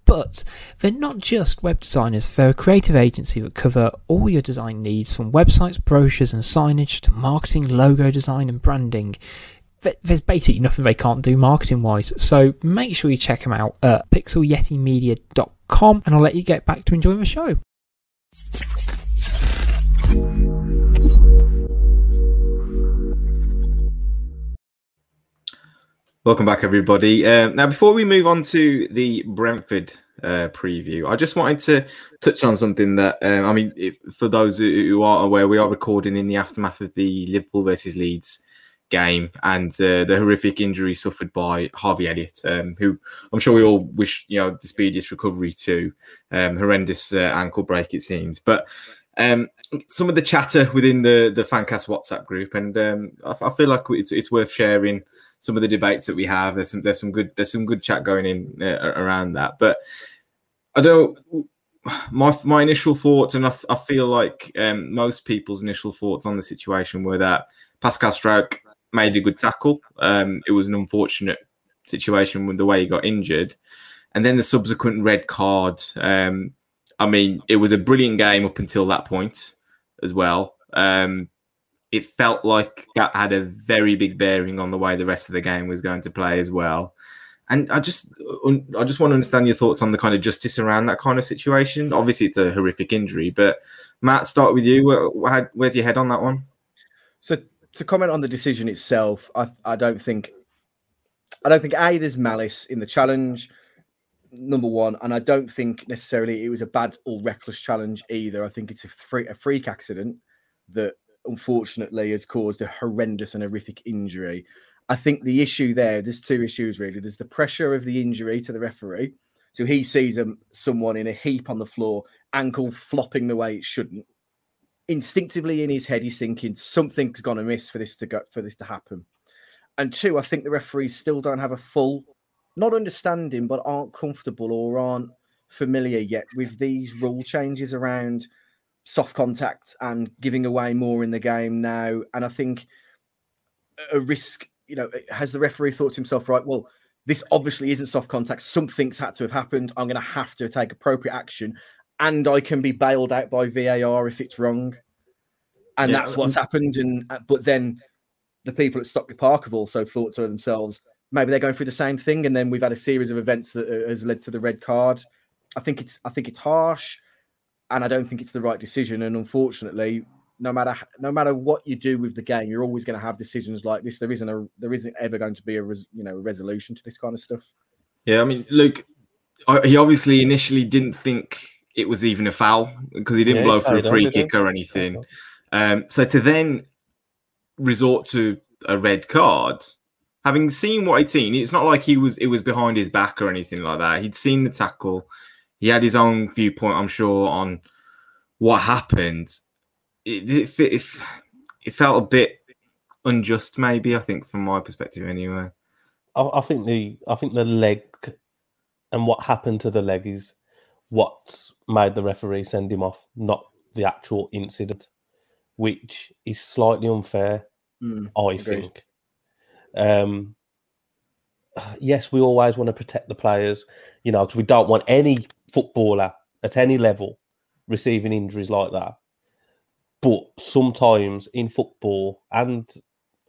But they're not just web designers, they're a creative agency that cover all your design needs, from websites, brochures and signage to marketing, logo design and branding. There's basically nothing they can't do marketing-wise, so make sure you check them out at pixelyetimedia.com, and I'll let you get back to enjoying the show. Welcome back, everybody. Now, before we move on to the Brentford preview, I just wanted to touch on something that, for those who aren't aware, we are recording in the aftermath of the Liverpool versus Leeds game and the horrific injury suffered by Harvey Elliott, who I'm sure we all wish, you know, the speediest recovery to. Horrendous ankle break, it seems. But some of the chatter within the Fancast WhatsApp group, and I feel like it's worth sharing some of the debates that we have. There's some good chat going in around that. But I don't. My initial thoughts, and I feel like most people's initial thoughts on the situation were that Pascal Strauch made a good tackle. It was an unfortunate situation with the way he got injured, and then the subsequent red card. I mean, it was a brilliant game up until that point as well. It felt like that had a very big bearing on the way the rest of the game was going to play as well. And I just want to understand your thoughts on the kind of justice around that kind of situation. Obviously, it's a horrific injury, but Matt, start with you. Where's your head on that one? So to comment on the decision itself, I don't think A, there's malice in the challenge, number one, and I don't think necessarily it was a bad or reckless challenge either. I think it's a freak accident that unfortunately has caused a horrendous and horrific injury. I think the issue there's two issues really. There's the pressure of the injury to the referee. So he sees someone in a heap on the floor, ankle flopping the way it shouldn't. Instinctively in his head, he's thinking something's gone amiss for this to happen. And two, I think the referees still don't have a full, not understanding, but aren't comfortable or aren't familiar yet with these rule changes around soft contact and giving away more in the game now. And I think a risk. You know, has the referee thought to himself, right, well, this obviously isn't soft contact. Something's had to have happened. I'm going to have to take appropriate action. And I can be bailed out by VAR if it's wrong. And that's what's happened. But then the people at Stockley Park have also thought to themselves, maybe they're going through the same thing. And then we've had a series of events that has led to the red card. I think it's harsh. And I don't think it's the right decision. And unfortunately, no matter what you do with the game, you're always going to have decisions like this. There isn't ever going to be a resolution to this kind of stuff. Yeah, I mean, Luke, he obviously initially didn't think it was even a foul because he didn't blow for a free kick or anything. So to then resort to a red card, having seen what he'd seen, it's not like it was behind his back or anything like that. He'd seen the tackle. He had his own viewpoint, I'm sure, on what happened. It felt a bit unjust, maybe. I think, from my perspective, anyway. I think the leg and what happened to the leg is what made the referee send him off, not the actual incident, which is slightly unfair. I think. Yes, we always want to protect the players, you know, because we don't want any footballer at any level receiving injuries like that. But sometimes in football and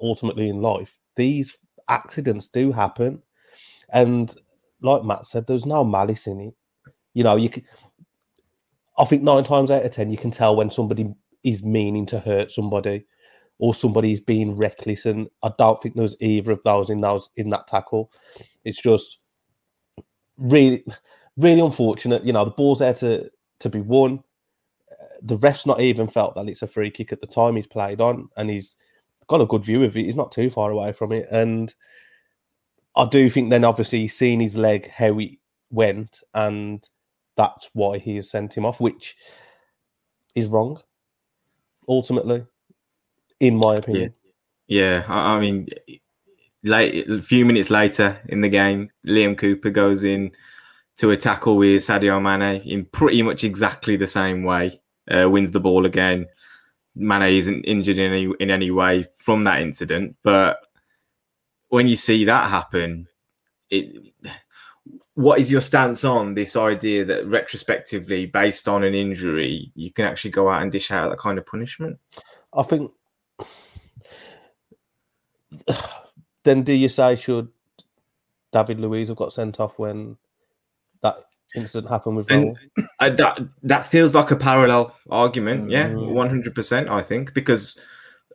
ultimately in life, these accidents do happen. And like Matt said, there's no malice in it. You know, I think 9 times out of 10, you can tell when somebody is meaning to hurt somebody or somebody is being reckless. And I don't think there's either of those in that tackle. It's just really, really unfortunate. You know, the ball's there to be won. The ref's not even felt that it's a free kick at the time he's played on, and he's got a good view of it. He's not too far away from it. And I do think then obviously he's seen his leg, how he went, and that's why he has sent him off, which is wrong, ultimately, in my opinion. Yeah. I mean, a few minutes later in the game, Liam Cooper goes in to a tackle with Sadio Mane in pretty much exactly the same way. Wins the ball again. Mane isn't injured in any way from that incident, but when you see that happen, what is your stance on this idea that retrospectively, based on an injury, you can actually go out and dish out that kind of punishment? I think then do you say should David Luiz have got sent off when that incident happened with Raul? That feels like a parallel argument, yeah, 100%, I think, because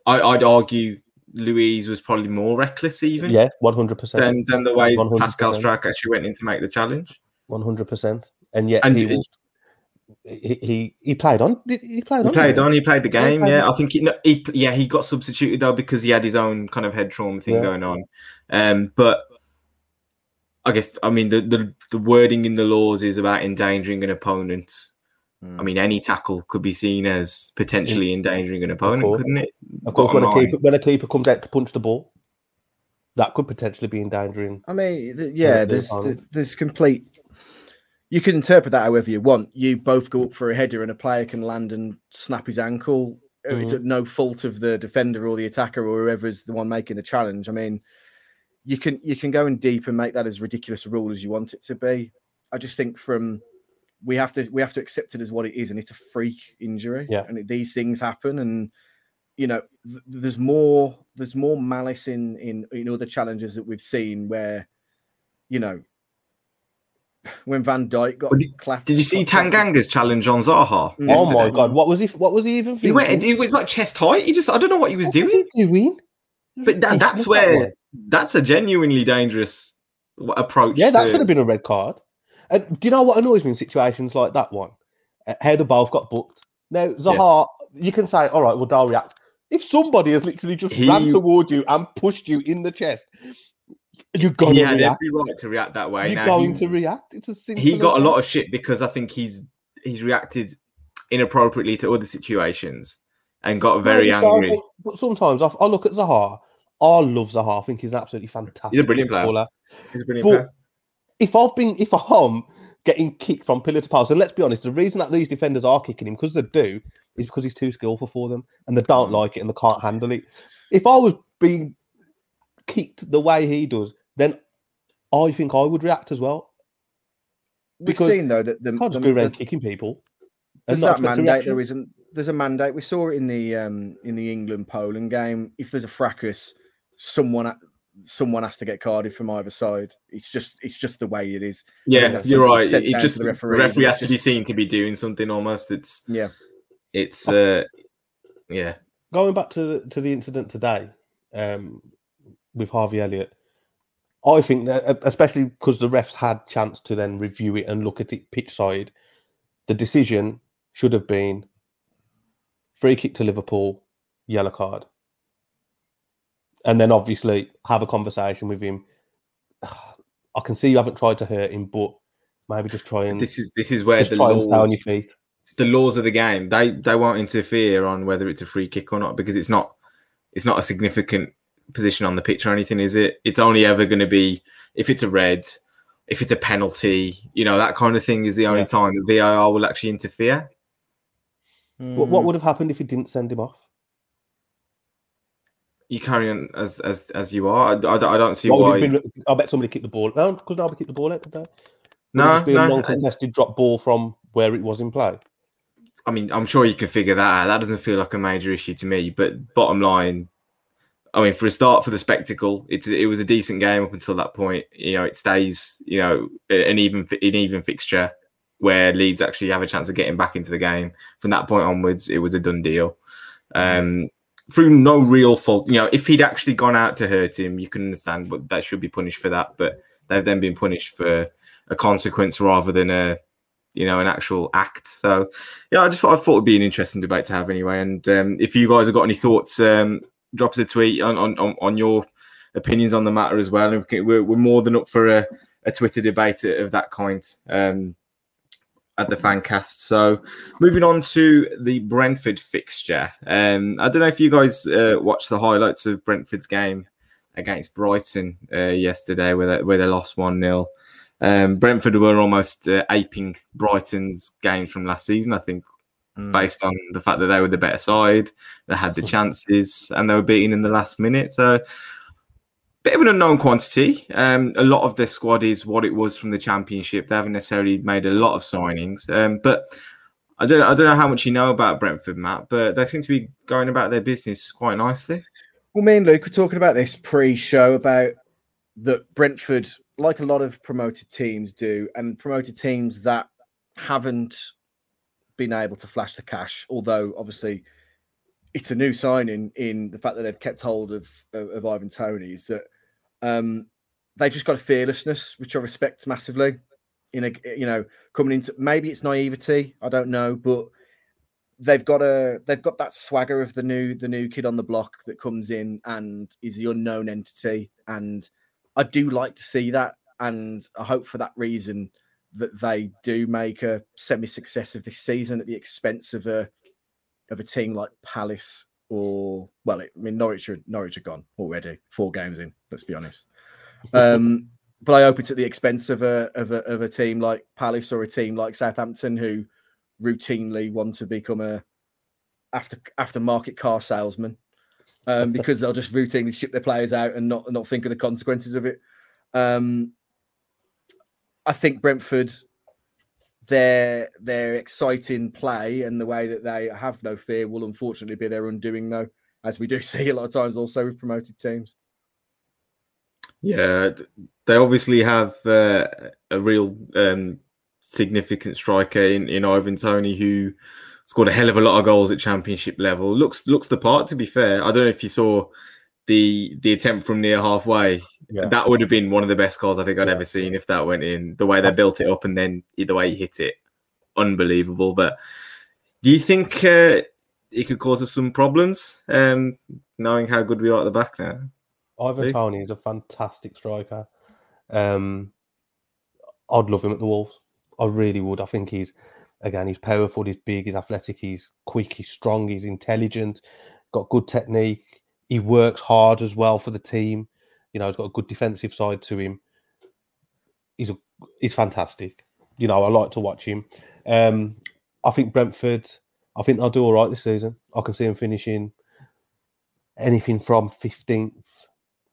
I'd argue Luiz was probably more reckless even. Yeah, 100%. Than the way 100%. Pascal Strauch actually went in to make the challenge. 100%. And yet he played on. He played the game, yeah. I think he got substituted though because he had his own kind of head trauma thing going on. But I guess, I mean, the wording in the laws is about endangering an opponent I mean, any tackle could be seen as potentially endangering an opponent, couldn't it? Of course, when a keeper comes out to punch the ball, that could potentially be endangering. I mean, there's complete... You can interpret that however you want. You both go up for a header and a player can land and snap his ankle. Mm-hmm. It's at no fault of the defender or the attacker or whoever's the one making the challenge. I mean, you can go in deep and make that as ridiculous a rule as you want it to be. I just think we have to accept it as what it is, and it's a freak injury, and these things happen. And you know, there's more malice in other challenges that we've seen where, you know, when Van Dijk got clapped. Did you see Tanganga's challenge on Zaha? Mm. Oh my God, what was he even thinking? It was like chest height. He just, I don't know what he was doing. But that's where that's a genuinely dangerous approach. Yeah, that should have been a red card. And do you know what annoys me in situations like that one? How the both got booked. Now, Zaha, you can say, all right, well, they'll react. If somebody has literally just ran towards you and pushed you in the chest, you're going to react. Yeah, every right to react that way. You're going to react. It's a simple. He got a lot of shit because I think he's reacted inappropriately to other situations and got very angry. Sorry, but sometimes I look at Zaha. I love Zaha. I think he's an absolutely fantastic footballer. He's a brilliant player. If I'm getting kicked from pillar to post, and let's be honest, the reason that these defenders are kicking him, because they do, is because he's too skillful for them, and they don't like it, and they can't handle it. If I was being kicked the way he does, then I think I would react as well. Because we've seen, though, that the can't just go around kicking people. There's that mandate. There's a mandate. We saw it in the England-Poland game. If there's a fracas, someone has to get carded from either side. It's just the way it is. Yeah, you're right. It just the referee has to be seen to be doing something almost. It's Going back to the incident today with Harvey Elliott, I think that, especially because the refs had chance to then review it and look at it pitch side, the decision should have been free kick to Liverpool, yellow card. And then obviously have a conversation with him. I can see you haven't tried to hurt him, but maybe just try and... This is where the laws, stay on your feet. The laws of the game, they won't interfere on whether it's a free kick or not, because it's not a significant position on the pitch or anything, is it? It's only ever going to be if it's a red, if it's a penalty, you know, that kind of thing is the only time that VAR will actually interfere. But what would have happened if he didn't send him off? You carry on as you are. I don't see why. I bet somebody kicked the ball. No, because nobody kicked the ball out today. No, a non-contested drop ball from where it was in play. I mean, I'm sure you can figure that out. That doesn't feel like a major issue to me. But bottom line, I mean, for a start, for the spectacle, it was a decent game up until that point. You know, it stays, you know, an even fixture where Leeds actually have a chance of getting back into the game. From that point onwards, it was a done deal. Through no real fault. You know, if he'd actually gone out to hurt him, you can understand, but they should be punished for that. But they've then been punished for a consequence rather than an actual act. So, yeah, I thought it'd be an interesting debate to have anyway. And if you guys have got any thoughts, drop us a tweet on your opinions on the matter as well. And we're more than up for a Twitter debate of that kind at the Fancast. So moving on to the Brentford fixture. I don't know if you guys watched the highlights of Brentford's game against Brighton yesterday where they lost 1-0. Brentford were almost aping Brighton's game from last season, I think, based on the fact that they were the better side, they had the chances, and they were beaten in the last minute. So bit of an unknown quantity. A lot of their squad is what it was from the Championship. They haven't necessarily made a lot of signings. But I don't know how much you know about Brentford, Matt, but they seem to be going about their business quite nicely. Well, me and Luke were talking about this pre-show about that Brentford, like a lot of promoted teams do, and promoted teams that haven't been able to flash the cash, although obviously it's a new signing in the fact that they've kept hold of Ivan Toney, is that they've just got a fearlessness, which I respect massively. Coming into, maybe it's naivety, I don't know, but they've got that swagger of the new kid on the block that comes in and is the unknown entity, and I do like to see that, and I hope for that reason that they do make a semi-success of this season at the expense of a team like Palace or, well, I mean, Norwich are gone already, 4 games in, let's be honest. But I hope it's at the expense of a team like Palace or a team like Southampton, who routinely want to become a aftermarket car salesman, because they'll just routinely ship their players out and not think of the consequences of it. I think Brentford, their exciting play and the way that they have no fear will unfortunately be their undoing, though, as we do see a lot of times also with promoted teams. Yeah, they obviously have a real significant striker in Ivan Toney, who scored a hell of a lot of goals at championship level. Looks the part, to be fair. I don't know if you saw the attempt from near halfway. Yeah. That would have been one of the best goals I think I'd ever seen if that went in. The way they built it up and then the way he hit it, unbelievable. But do you think it could cause us some problems, knowing how good we are at the back now? Ivan Toney is a fantastic striker. I'd love him at the Wolves. I really would. I think he's powerful, he's big, he's athletic, he's quick, he's strong, he's intelligent, got good technique. He works hard as well for the team. You know, he's got a good defensive side to him. He's fantastic. You know, I like to watch him. I think Brentford, I think they'll do all right this season. I can see them finishing anything from 15th.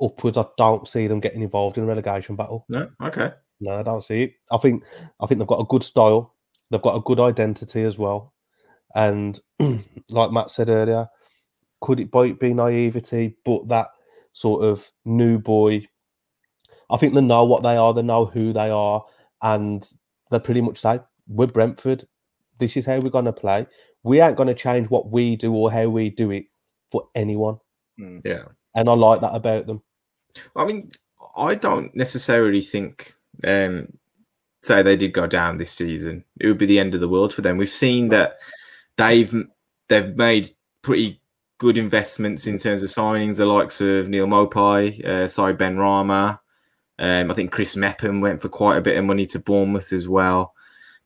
Upwards, I don't see them getting involved in a relegation battle. No, okay. No, I don't see it. I think they've got a good style. They've got a good identity as well. And like Matt said earlier, could it be naivety, but that sort of new boy? I think they know what they are. They know who they are. And they pretty much say, we're Brentford. This is how we're going to play. We aren't going to change what we do or how we do it for anyone. Yeah. And I like that about them. I mean, I don't necessarily think, say they did go down this season, it would be the end of the world for them. We've seen that they've made pretty good investments in terms of signings, the likes of Neal Maupay, Saïd Benrahma. I think Chris Mepham went for quite a bit of money to Bournemouth as well.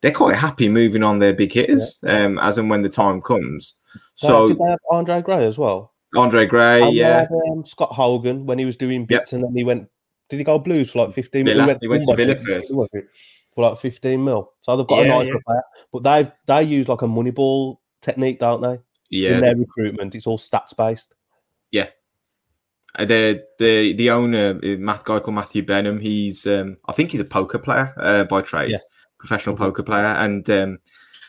They're quite happy moving on their big hitters, as and when the time comes. So did they have Andre Gray as well? Andre Gray, yeah. Scott Hogan, when he was doing bits, and then he went, did he go Blues for like 15 mil? He went to Villa first. For like 15 mil. So they've got a nice player. But they use like a money ball technique, don't they? Yeah. In their recruitment, it's all stats-based. Yeah. The owner, a guy called Matthew Benham, he's, I think he's a poker player by trade, professional poker player. And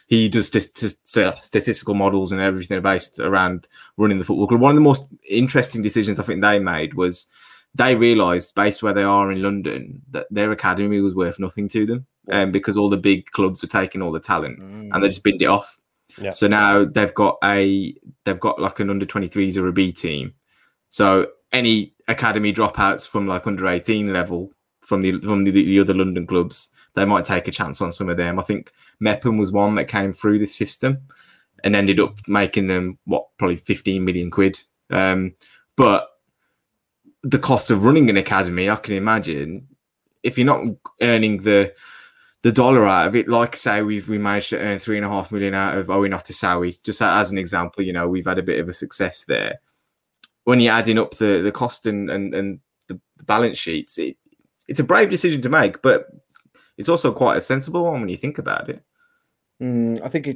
he does statistical models and everything based around running the football club. One of the most interesting decisions I think they made was they realised, based where they are in London, that their academy was worth nothing to them, because all the big clubs were taking all the talent and they just binned it off. Yeah. So now they've got like an under-23s or a B team. So any academy dropouts from like under-18 level from the other London clubs, they might take a chance on some of them. I think Mepham was one that came through this system and ended up making them, probably 15 million quid. But the cost of running an academy, I can imagine, if you're not earning the dollar out of it, like, say, we managed to earn $3.5 million out of Owen Otisawi, just as an example, you know, we've had a bit of a success there. When you're adding up the cost and the balance sheets, it's a brave decision to make, but it's also quite a sensible one when you think about it. I think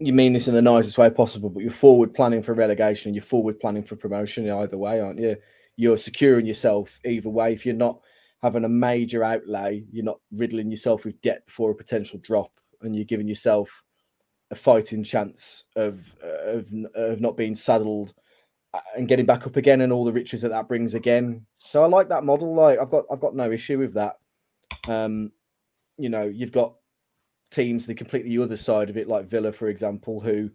you mean this in the nicest way possible, but you're forward planning for relegation and you're forward planning for promotion either way, aren't you? You're securing yourself either way. If you're not having a major outlay, you're not riddling yourself with debt before a potential drop, and you're giving yourself a fighting chance of not being saddled and getting back up again and all the riches that brings again. So I like that model. Like, I've got no issue with that. You know, you've got teams the completely other side of it, like Villa, for example, who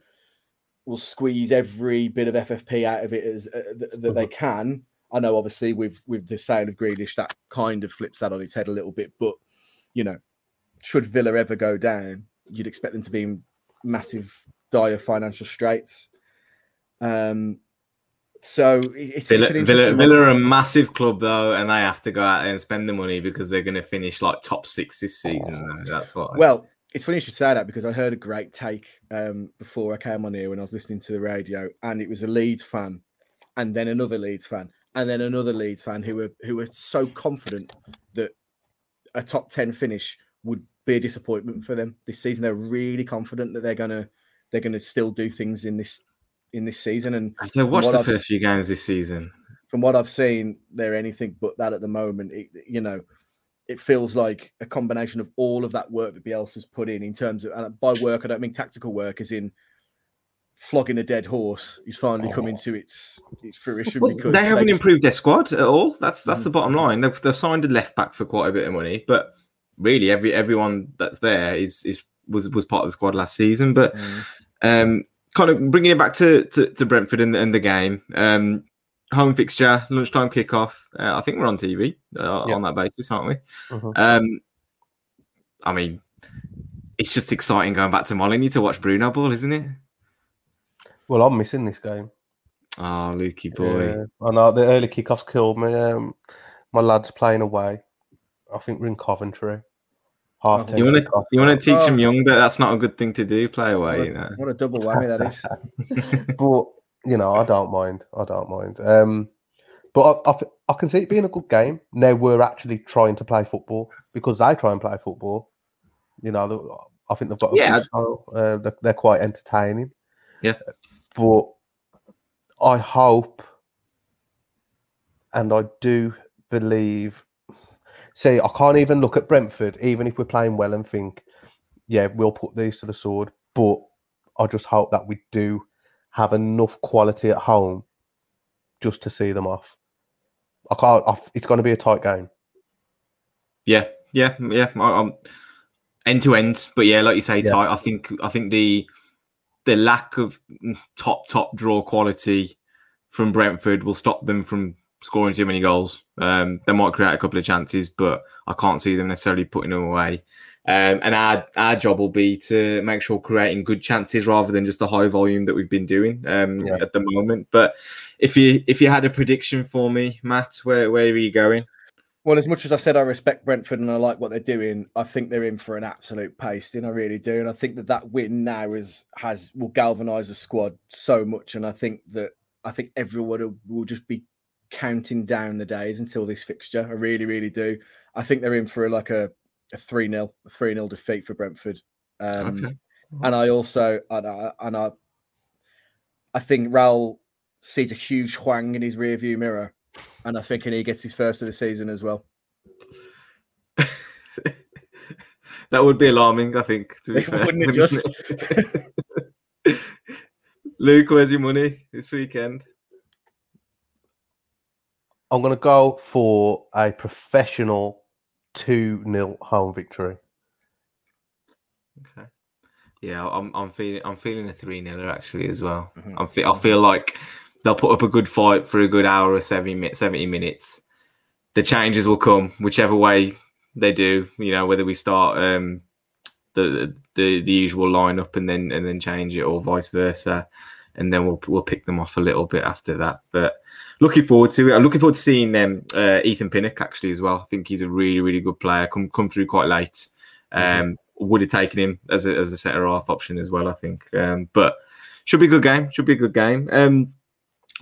will squeeze every bit of FFP out of it that they can. I know, obviously, with the sale of Grealish, that kind of flips that on its head a little bit. But, you know, should Villa ever go down, you'd expect them to be in massive, dire financial straits. So it's Villa are a massive club though, and they have to go out there and spend the money because they're going to finish like top six this season. That's what. Well, it's funny you should say that because I heard a great take before I came on here when I was listening to the radio, and it was a Leeds fan, and then another Leeds fan, and then another Leeds fan who were so confident that a top 10 finish would be a disappointment for them this season. They're really confident that they're gonna still do things in this season. And so watch the first few games this season. From what I've seen, they're anything but that at the moment. It feels like a combination of all of that work that Bielsa's put in terms of, and by work I don't mean tactical work, as in flogging a dead horse, is finally coming to its fruition. Well, because they haven't improved their squad at all. That's the bottom line. They've signed a left back for quite a bit of money, but really everyone that's there was part of the squad last season. But kind of bringing it back to Brentford and the game. Home fixture, lunchtime kickoff. I think we're on TV on that basis, aren't we? Uh-huh. I mean, it's just exciting going back to Molineux to watch Bruno ball, isn't it? Well, I'm missing this game. Oh, Lukey boy. I know, the early kickoffs killed me. My lad's playing away. I think we're in Coventry. You want to teach them young that that's not a good thing to do, play away. What a double whammy that is. But, I don't mind. But I can see it being a good game. Now we're actually trying to play football because they try and play football. I think they've got a good style. They're quite entertaining. Yeah. But I hope and I do believe. See, I can't even look at Brentford, even if we're playing well, and think, yeah, we'll put these to the sword. But I just hope that we do have enough quality at home just to see them off. It's going to be a tight game. Yeah. I'm end to end, but yeah, like you say, tight. I think the lack of top draw quality from Brentford will stop them from scoring too many goals. They might create a couple of chances, but I can't see them necessarily putting them away. And our job will be to make sure creating good chances rather than just the high volume that we've been doing at the moment. But if you had a prediction for me, Matt, where are you going? Well, as much as I've said I respect Brentford and I like what they're doing, I think they're in for an absolute pasting. I really do. And I think that win now will galvanise the squad so much. And I think everyone will just be counting down the days until this fixture. I really, really do. I think they're in for like a 3-0 defeat for Brentford. And I also, I think Raul sees a huge Hwang in his rearview mirror, and I think he gets his first of the season as well. That would be alarming, I think, to be fair. Wouldn't it just? Luke, where's your money this weekend? I'm going to go for a professional 2-0 home victory. Okay. Yeah, I'm feeling a 3-0 actually as well. Mm-hmm. I feel like they'll put up a good fight for a good hour or 70 minutes. The changes will come whichever way they do. Whether we start the usual lineup and then change it, or vice versa. And then we'll pick them off a little bit after that. But looking forward to it. I'm looking forward to seeing them. Ethan Pinnock actually as well. I think he's a really, really good player. Come through quite late. Would have taken him as a centre half option as well, I think. But should be a good game.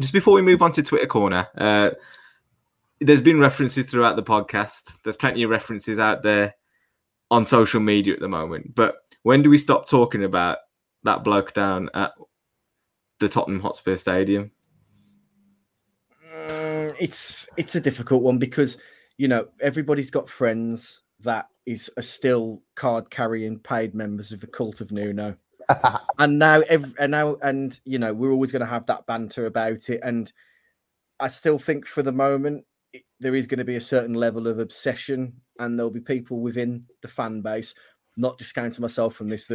Just before we move on to Twitter Corner, there's been references throughout the podcast. There's plenty of references out there on social media at the moment. But when do we stop talking about that bloke down at the Tottenham Hotspur Stadium? It's a difficult one because, everybody's got friends that are still card-carrying paid members of the cult of Nuno. and now we're always going to have that banter about it. And I still think for the moment, there is going to be a certain level of obsession, and there'll be people within the fan base, not discounting myself from this,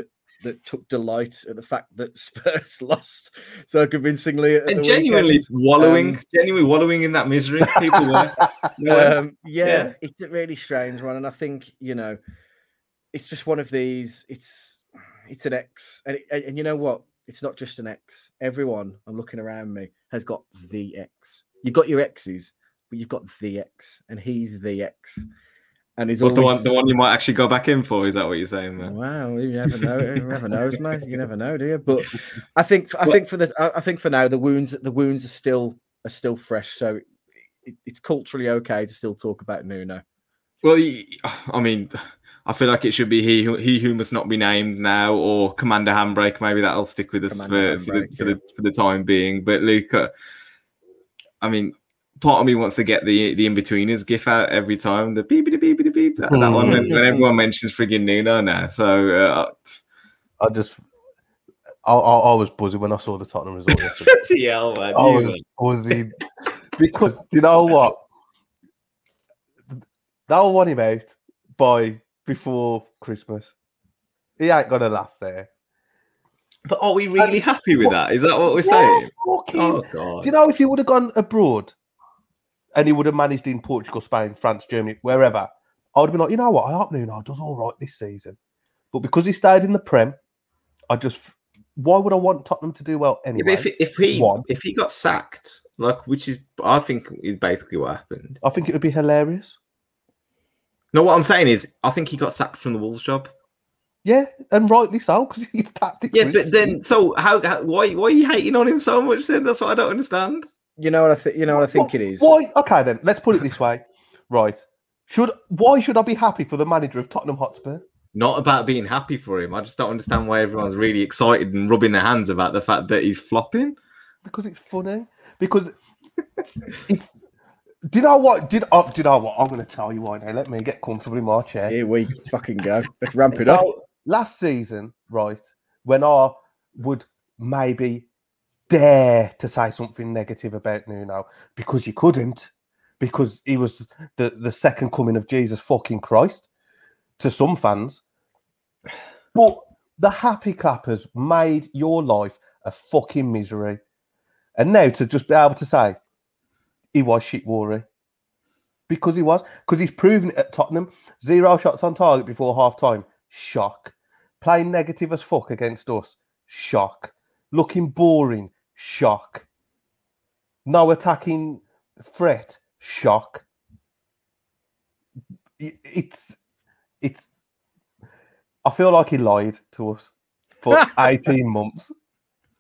that took delight at the fact that Spurs lost so convincingly. And genuinely wallowing in that misery. People were. It's a really strange one. And I think, it's just one of these, it's an X. And you know what? It's not just an X. Everyone, I'm looking around me, has got the X. You've got your X's, but you've got the X, and he's the X. And he's always... the one you might actually go back in for, is that what you're saying, man? Wow, you never know. You never knows, mate. You never know, do you? But I think for now the wounds are still fresh. So it's culturally okay to still talk about Nuno. Well, I mean, I feel like it should be he who must not be named now, or Commander Handbrake. Maybe that'll stick with us for the time being. But Luke, I mean, part of me wants to get the in-betweeners gif out every time. The beep, beep, beep, beep, beep. That one when everyone mentions frigging Nuno now. So I was buzzy when I saw the Tottenham result. TL, man, I was buzzy because you know what? They'll want him out by before Christmas. He ain't gonna last there. But are we really happy with that? Is that what we're saying? Oh, God. Do you know if he would have gone abroad and he would have managed in Portugal, Spain, France, Germany, wherever, I would have been like, you know what? I hope Nuno does all right this season. But because he stayed in the Prem, why would I want Tottenham to do well anyway? If he got sacked, like I think is basically what happened. I think it would be hilarious. No, what I'm saying is, I think he got sacked from the Wolves job. Yeah, and rightly so, because he's tactics. Yeah, but then, so why are you hating on him so much then? That's what I don't understand. You know what I think. You know what I think it is. Why? Okay, then let's put it this way. Right? Why should I be happy for the manager of Tottenham Hotspur? Not about being happy for him. I just don't understand why everyone's really excited and rubbing their hands about the fact that he's flopping. Because it's funny. Because it's. Do you know what? Do you know what? I'm going to tell you why now. Let me get comfortable in my chair. Here we fucking go. Let's ramp it up. Last season, right, when I would maybe dare to say something negative about Nuno, because you couldn't, because he was the second coming of Jesus fucking Christ to some fans. But the happy clappers made your life a fucking misery. And now to just be able to say, he was shit worry. Because he was. Because he's proven it at Tottenham. 0 shots on target before half-time. Shock. Playing negative as fuck against us. Shock. Looking boring. Shock. No attacking threat. Shock. It's... I feel like he lied to us for 18 months.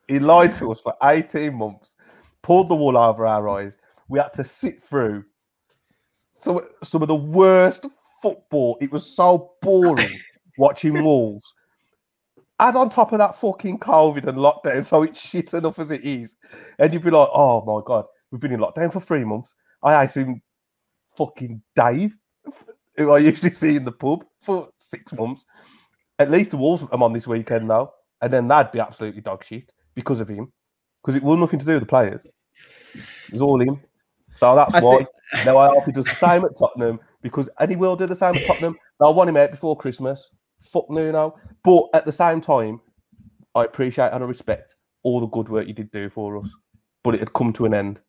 He lied to us for 18 months. Pulled the wool over our eyes. We had to sit through some of the worst football. It was so boring watching Wolves. Add on top of that fucking COVID and lockdown, so it's shit enough as it is. And you'd be like, oh my God, we've been in lockdown for 3 months. I assume fucking Dave, who I usually see in the pub, for 6 months. At least the Wolves are on this weekend though. And then that'd be absolutely dog shit because of him. Because it was nothing to do with the players. It was all him. So that's why. Now I hope he does the same at Tottenham, because and he will do the same at Tottenham. They'll want him out before Christmas. Fuck Nuno. But at the same time, I appreciate and I respect all the good work you did do for us. But it had come to an end.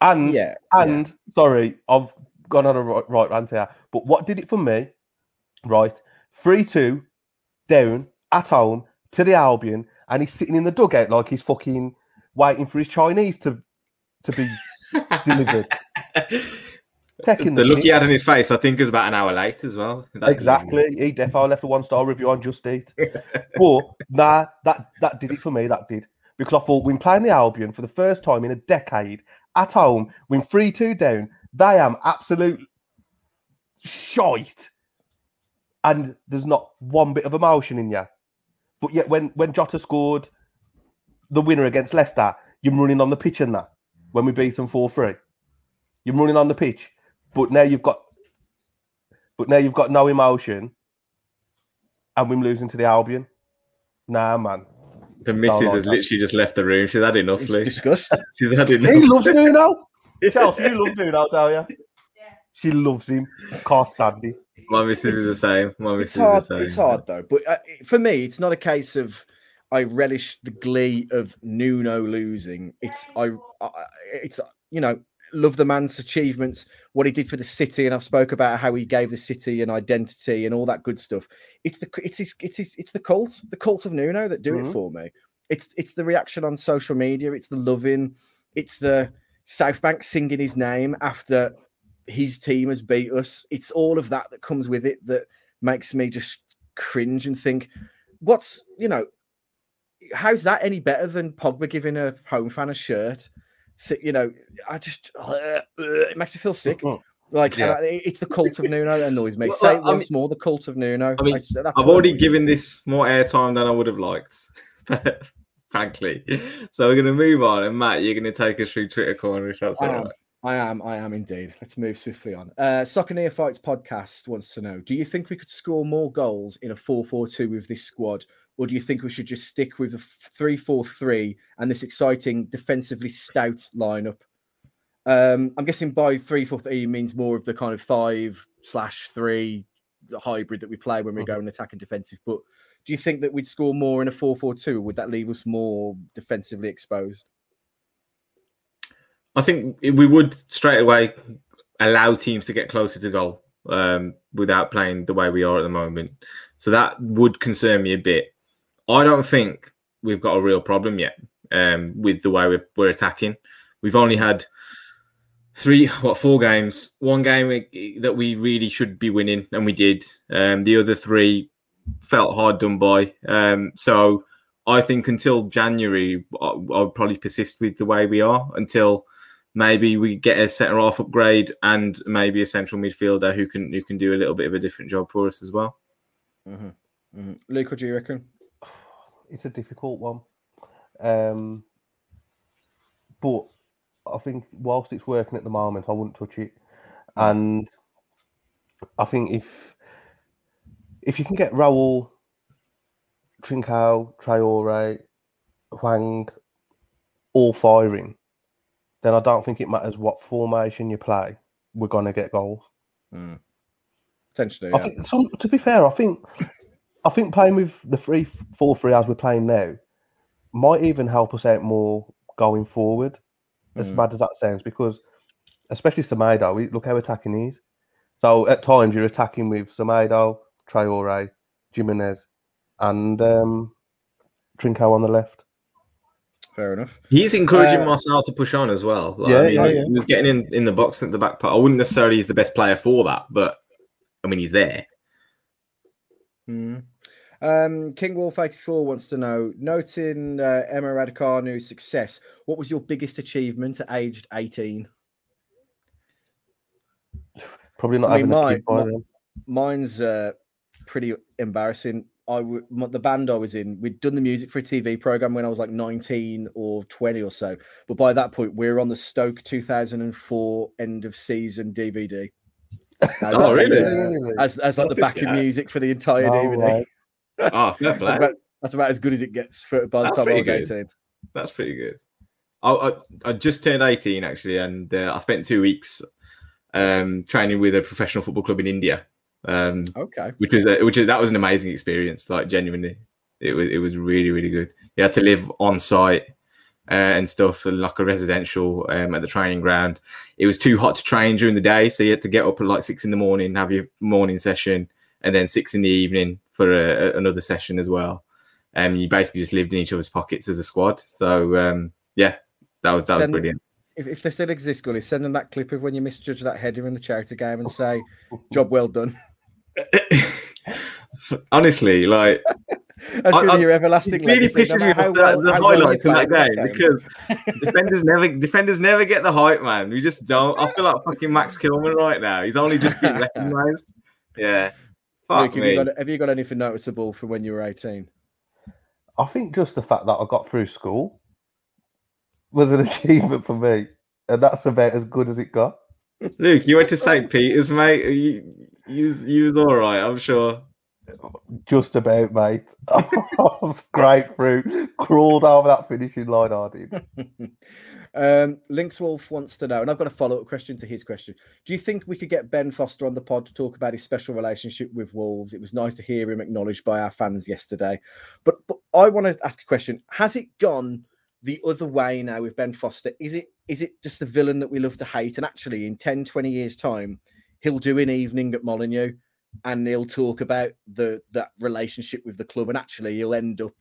And sorry, I've gone on a right rant here. But what did it for me? Right, 3-2 down at home to the Albion, and he's sitting in the dugout like he's fucking waiting for his Chinese to be. Delivered. The look he had on his face, I think, is about an hour late as well. That exactly. He definitely left a 1-star review on Just Eat. But nah, that did it for me. That did. Because I thought when playing the Albion for the first time in a decade at home, when 3-2 down, they am absolute shite. And there's not one bit of emotion in you. But yet when Jota scored the winner against Leicester, you're running on the pitch and that. When we beat them 4-3, you're running on the pitch, but now you've got no emotion, and we're losing to the Albion. Nah, man. The missus has literally just left the room. She's had enough, Luke. Disgusted. She's had enough. He loves Nuno. Chelsea, you love Nuno, don't you? Yeah. She loves him. Can't stand him. My missus is the same. It's hard though. But for me, it's not a case of. I relish the glee of Nuno losing. It's you know, love the man's achievements, what he did for the city, and I've spoke about how he gave the city an identity and all that good stuff. It's the cult of Nuno that do it for me. It's the reaction on social media. It's the loving. It's the South Bank singing his name after his team has beat us. It's all of that that comes with it that makes me just cringe and think, what's, you know, how's that any better than Pogba giving a home fan a shirt? So, you know, I just, it makes me feel sick. Like, yeah. It's the cult of Nuno that annoys me. Well, say it once more, the cult of Nuno. I mean, I've already given this more airtime than I would have liked, frankly. So we're going to move on. And Matt, you're going to take us through Twitter Corner, if that's all right. I am indeed. Let's move swiftly on. Soccer Neophytes podcast wants to know, do you think we could score more goals in a 4-4-2 with this squad? Or do you think we should just stick with the 3-4-3 and this exciting defensively stout lineup? I'm guessing by 3-4-3 means more of the kind of 5/3 hybrid that we play when we go and attack and defensive. But do you think that we'd score more in a 4-4-2? Would that leave us more defensively exposed? I think we would straight away allow teams to get closer to goal without playing the way we are at the moment. So that would concern me a bit. I don't think we've got a real problem yet with the way we're attacking. We've only had four games. One game that we really should be winning, and we did. The other three felt hard done by. So I think until January, I'll probably persist with the way we are until maybe we get a centre-half upgrade and maybe a central midfielder who can do a little bit of a different job for us as well. Mm-hmm. Mm-hmm. Luke, what do you reckon? It's a difficult one. But I think whilst it's working at the moment, I wouldn't touch it. And I think if you can get Raul, Trincao, Traore, Hwang all firing, then I don't think it matters what formation you play, we're going to get goals. Mm. Potentially, yeah. I think to be fair, I think playing with the 3-4-3 as we're playing now might even help us out more going forward, as mad as that sounds, because especially Semedo, look how attacking he is. So at times you're attacking with Semedo, Traore, Jimenez, and Trincao on the left. Fair enough. He's encouraging Marcel to push on as well. He was getting in the box at the back part. I wouldn't necessarily he's the best player for that, but I mean he's there. Mm. KingWolf84 wants to know, noting Emma Raducanu's success, what was your biggest achievement at aged 18? Probably not having a kid by then. Mine's pretty embarrassing. The band I was in, we'd done the music for a TV program when I was like 19 or 20 or so. But by that point, we were on the Stoke 2004 end of season DVD. Really? As like the backing music for the entire DVD. Right. That's about as good as it gets by the time I was 18. That's pretty good. I just turned 18 actually, and I spent 2 weeks training with a professional football club in India. That was an amazing experience. Like genuinely, it was really, really good. You had to live on site and stuff, like a residential at the training ground. It was too hot to train during the day, so you had to get up at like 6 a.m, have your morning session, and then 6 p.m. for another session as well. And you basically just lived in each other's pockets as a squad. So that was brilliant. If they still exist, Gully, send them that clip of when you misjudge that header in the charity game and say, "Job well done." Honestly, like that's going to be your everlasting legacy. Really pisses me off the highlight from that game because defenders never get the hype, man. We just don't. I feel like fucking Max Kilman right now. He's only just been recognised. Yeah. Fuck Luke, me. Have you got anything noticeable from when you were 18? I think just the fact that I got through school was an achievement for me, and that's about as good as it got. Luke, you went to St. Peter's, mate. You was all right, I'm sure. Just about, mate. I was great through, crawled over that finishing line, I did. Lynxwolf wants to know, and I've got a follow-up question to his question. Do you think we could get Ben Foster on the pod to talk about his special relationship with Wolves? It was nice to hear him acknowledged by our fans yesterday. But I want to ask a question. Has it gone the other way now with Ben Foster? Is it just the villain that we love to hate? And actually, in 10, 20 years' time, he'll do an evening at Molineux and he'll talk about that relationship with the club. And actually, he'll end up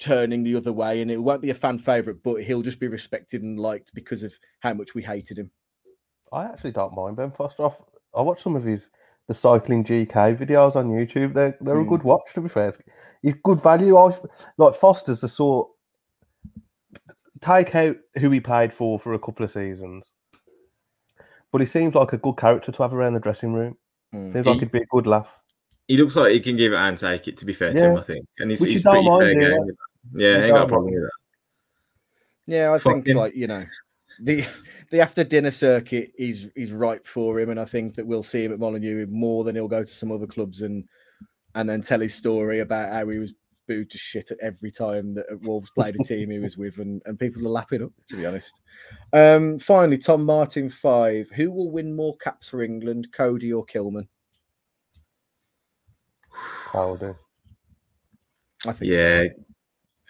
turning the other way, and it won't be a fan favourite, but he'll just be respected and liked because of how much we hated him. I actually don't mind Ben Foster. I watched some of the cycling GK videos on YouTube. They're a good watch, to be fair. He's good value. Like Foster's the sort, take out who he played for a couple of seasons, but he seems like a good character to have around the dressing room. Seems like he'd be a good laugh. He looks like he can give it and take it, to be fair to him, I think. And he's pretty fair game. Yeah, I ain't got a problem with that. Yeah, I think, like, you know, the after dinner circuit is ripe for him, and I think that we'll see him at Molineux more than he'll go to some other clubs and then tell his story about how he was booed to shit at every time that Wolves played a team he was with, and people are lapping up, to be honest. Finally, Tom Martin 5. Who will win more caps for England, Coady or Kilman? Coady. I think so.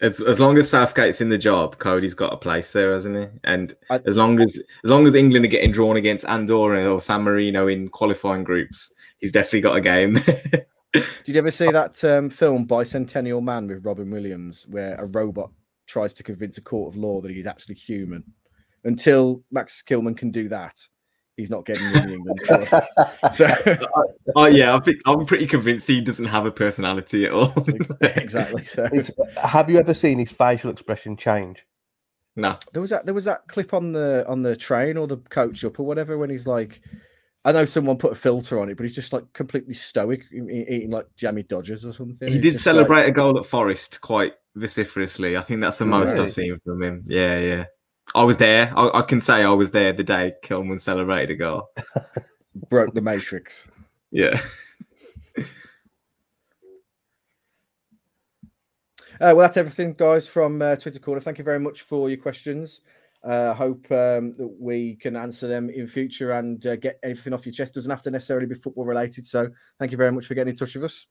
As long as Southgate's in the job, Cody's got a place there, hasn't he? And as long as England are getting drawn against Andorra or San Marino in qualifying groups, he's definitely got a game. Did you ever see that film Bicentennial Man with Robin Williams, where a robot tries to convince a court of law that he's actually human? Until Max Kilman can do that, he's not getting in England. So, I'm pretty convinced he doesn't have a personality at all. Exactly. So, have you ever seen his facial expression change? No. There was that clip on the train or the coach up or whatever when he's like, I know someone put a filter on it, but he's just like completely stoic, eating like jammy Dodgers or something. He did celebrate a goal at Forest quite vociferously. I think that's the most I've seen from him. Yeah, yeah. I was there. I can say I was there the day Kilman celebrated a goal. Broke the matrix. Yeah. Well, that's everything, guys, from Twitter Corner. Thank you very much for your questions. I hope that we can answer them in future and get everything off your chest. Doesn't have to necessarily be football related. So thank you very much for getting in touch with us.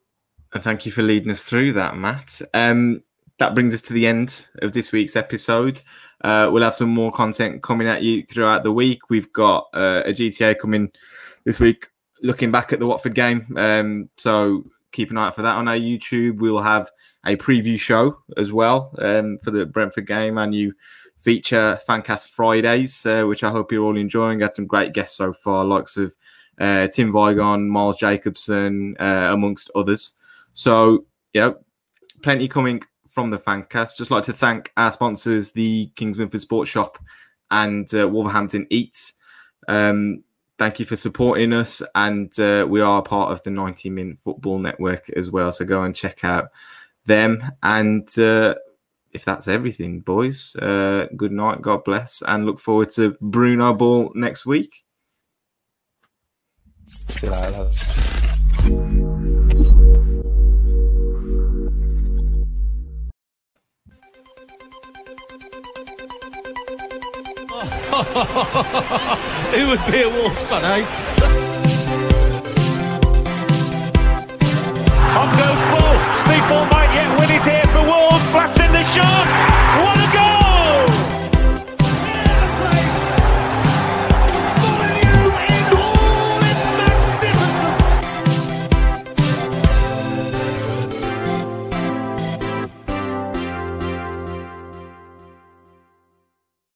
And thank you for leading us through that, Matt. That brings us to the end of this week's episode. We'll have some more content coming at you throughout the week. We've got a GTA coming this week, looking back at the Watford game. So keep an eye out for that on our YouTube. We'll have a preview show as well for the Brentford game, and you feature Fancast Fridays, which I hope you're all enjoying. Had some great guests so far, likes of Tim Vigon, Miles Jacobson, amongst others. So, yeah, plenty coming from the Fancast. Just like to thank our sponsors, the Kingsminford Sports Shop and Wolverhampton Eats. Thank you for supporting us, and we are part of the 90 Minute Football Network as well. So go and check out them, and if that's everything, boys, good night, God bless, and look forward to Bruno Ball next week. Who would be a Wolves fan, eh? On goes Paul. People might yet win it here for Wolves. Flaps in the shot. What a